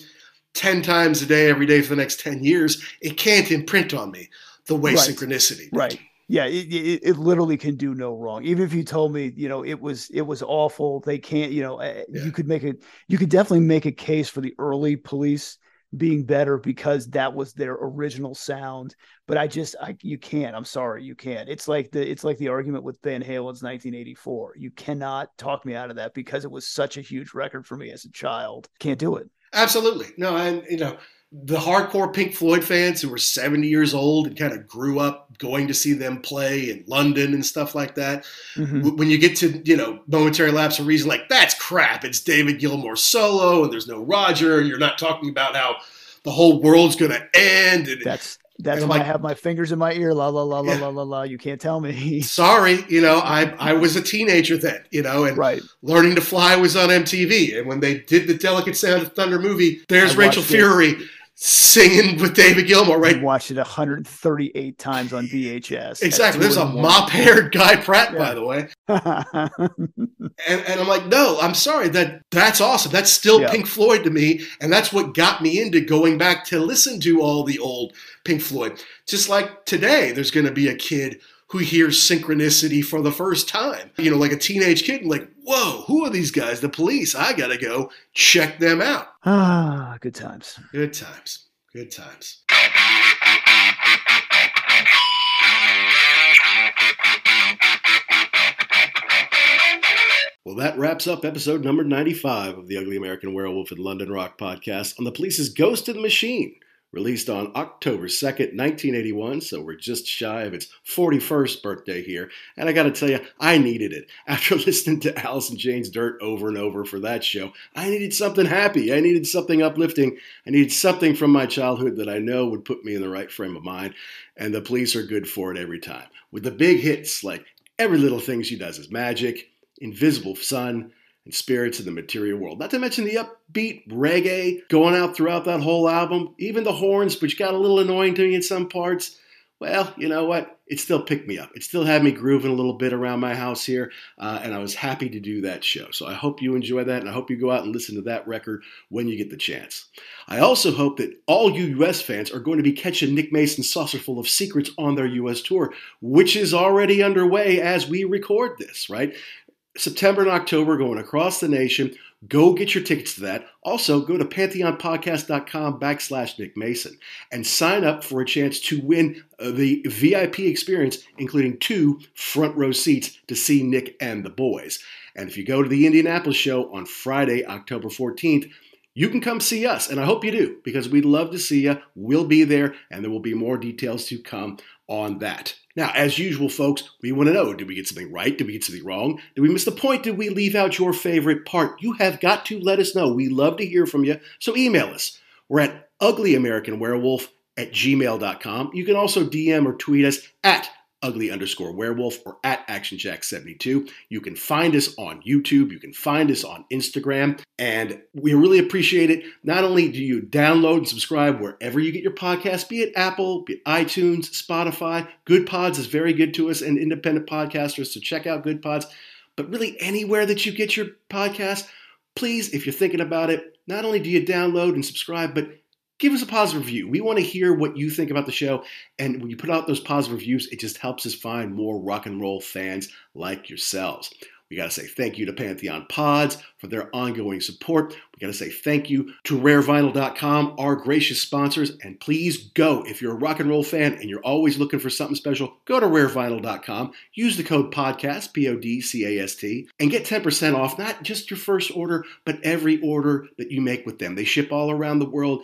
ten times a day, every day for the next ten years, it can't imprint on me the way right. Synchronicity did. Right. Yeah, it, it it literally can do no wrong. Even if you told me, you know, it was it was awful, they can't, you know, yeah. you could make a you could definitely make a case for the early Police being better because that was their original sound, but I just, I, you can't, I'm sorry. You can't. It's like the, it's like the argument with Van Halen's nineteen eighty-four. You cannot talk me out of that because it was such a huge record for me as a child. Can't do it. Absolutely. No. And you know, the hardcore Pink Floyd fans who were seventy years old and kind of grew up going to see them play in London and stuff like that. Mm-hmm. When you get to, you know, Momentary Lapse of Reason, like, that's crap. It's David Gilmour solo and there's no Roger. And you're not talking about how the whole world's going to end. And that's that's and why like, I have my fingers in my ear. La, la, la, yeah. la, la, la, la. You can't tell me. Sorry. You know, I, I was a teenager then, you know, and right. Learning to Fly was on M T V. And when they did the Delicate Sound of Thunder movie, there's I Rachel Fury. It. Singing with David Gilmour, right? I watched it one hundred thirty-eight times on V H S. Exactly. There's a mop-haired Guy Pratt, yeah. by the way. and, and I'm like, no, I'm sorry. That That's awesome. That's still yeah. Pink Floyd to me. And that's what got me into going back to listen to all the old Pink Floyd. Just like today, there's going to be a kid who hears Synchronicity for the first time. You know, like a teenage kid, and like, whoa, who are these guys? The Police. I got to go check them out. Ah, good times. Good times. Good times. Well, that wraps up episode number ninety-five of the Ugly American Werewolf in London Rock podcast on the Police's Ghost in the Machine. Released on October second, nineteen eighty-one, so we're just shy of its forty-first birthday here. And I gotta tell you, I needed it. After listening to Alice in Chains Dirt over and over for that show, I needed something happy. I needed something uplifting. I needed something from my childhood that I know would put me in the right frame of mind. And the Police are good for it every time. With the big hits like Every Little Thing She Does Is Magic, Invisible Sun, and Spirits of the Material World. Not to mention the upbeat reggae going out throughout that whole album. Even the horns, which got a little annoying to me in some parts. Well, you know what? It still picked me up. It still had me grooving a little bit around my house here. Uh, and I was happy to do that show. So I hope you enjoy that. And I hope you go out and listen to that record when you get the chance. I also hope that all you U S fans are going to be catching Nick Mason's Saucerful of Secrets on their U S tour, which is already underway as we record this, right? September and October going across the nation. Go get your tickets to that. Also, go to Pantheon Podcast dot com backslash Nick Mason and sign up for a chance to win the V I P experience, including two front row seats to see Nick and the boys. And if you go to the Indianapolis show on Friday, October fourteenth, you can come see us, and I hope you do, because we'd love to see you. We'll be there, and there will be more details to come on that. Now, as usual, folks, we want to know, did we get something right? Did we get something wrong? Did we miss the point? Did we leave out your favorite part? You have got to let us know. We love to hear from you, so email us. We're at ugly american werewolf at gmail dot com. You can also D M or tweet us at Ugly underscore werewolf or at Action Jack seventy-two. You can find us on YouTube. You can find us on Instagram. And we really appreciate it. Not only do you download and subscribe wherever you get your podcast, be it Apple, be it iTunes, Spotify. Good Pods is very good to us and independent podcasters, so check out Good Pods. But really anywhere that you get your podcast, please, if you're thinking about it, not only do you download and subscribe, but give us a positive review. We want to hear what you think about the show. And when you put out those positive reviews, it just helps us find more rock and roll fans like yourselves. We got to say thank you to Pantheon Pods for their ongoing support. We got to say thank you to rare vinyl dot com, our gracious sponsors. And please go. If you're a rock and roll fan and you're always looking for something special, go to rare vinyl dot com. Use the code PODCAST, P O D C A S T, and get ten percent off not just your first order, but every order that you make with them. They ship all around the world.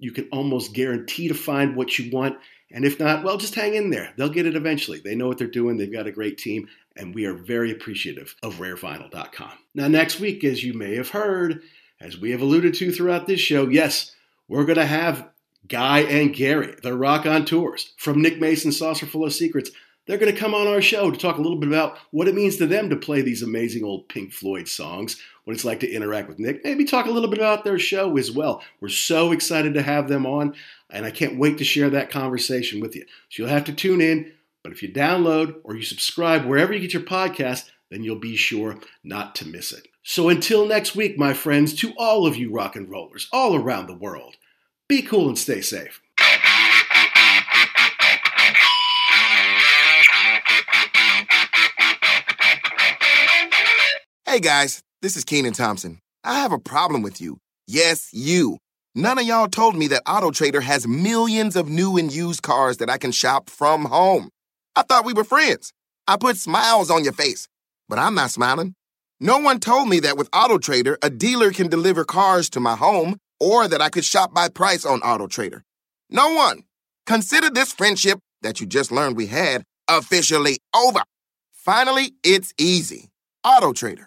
You can almost guarantee to find what you want. And if not, well, just hang in there. They'll get it eventually. They know what they're doing. They've got a great team. And we are very appreciative of rare vinyl dot com. Now, next week, as you may have heard, as we have alluded to throughout this show, yes, we're going to have Guy and Gary, the Rock on Tours, from Nick Mason's Saucerful of Secrets. They're going to come on our show to talk a little bit about what it means to them to play these amazing old Pink Floyd songs, what it's like to interact with Nick, maybe talk a little bit about their show as well. We're so excited to have them on, and I can't wait to share that conversation with you. So you'll have to tune in, but if you download or you subscribe wherever you get your podcast, then you'll be sure not to miss it. So until next week, my friends, to all of you rock and rollers all around the world, be cool and stay safe. Hey guys, this is Kenan Thompson. I have a problem with you. Yes, you. None of y'all told me that AutoTrader has millions of new and used cars that I can shop from home. I thought we were friends. I put smiles on your face, but I'm not smiling. No one told me that with AutoTrader, a dealer can deliver cars to my home, or that I could shop by price on AutoTrader. No one. Consider this friendship that you just learned we had officially over. Finally, it's easy. AutoTrader.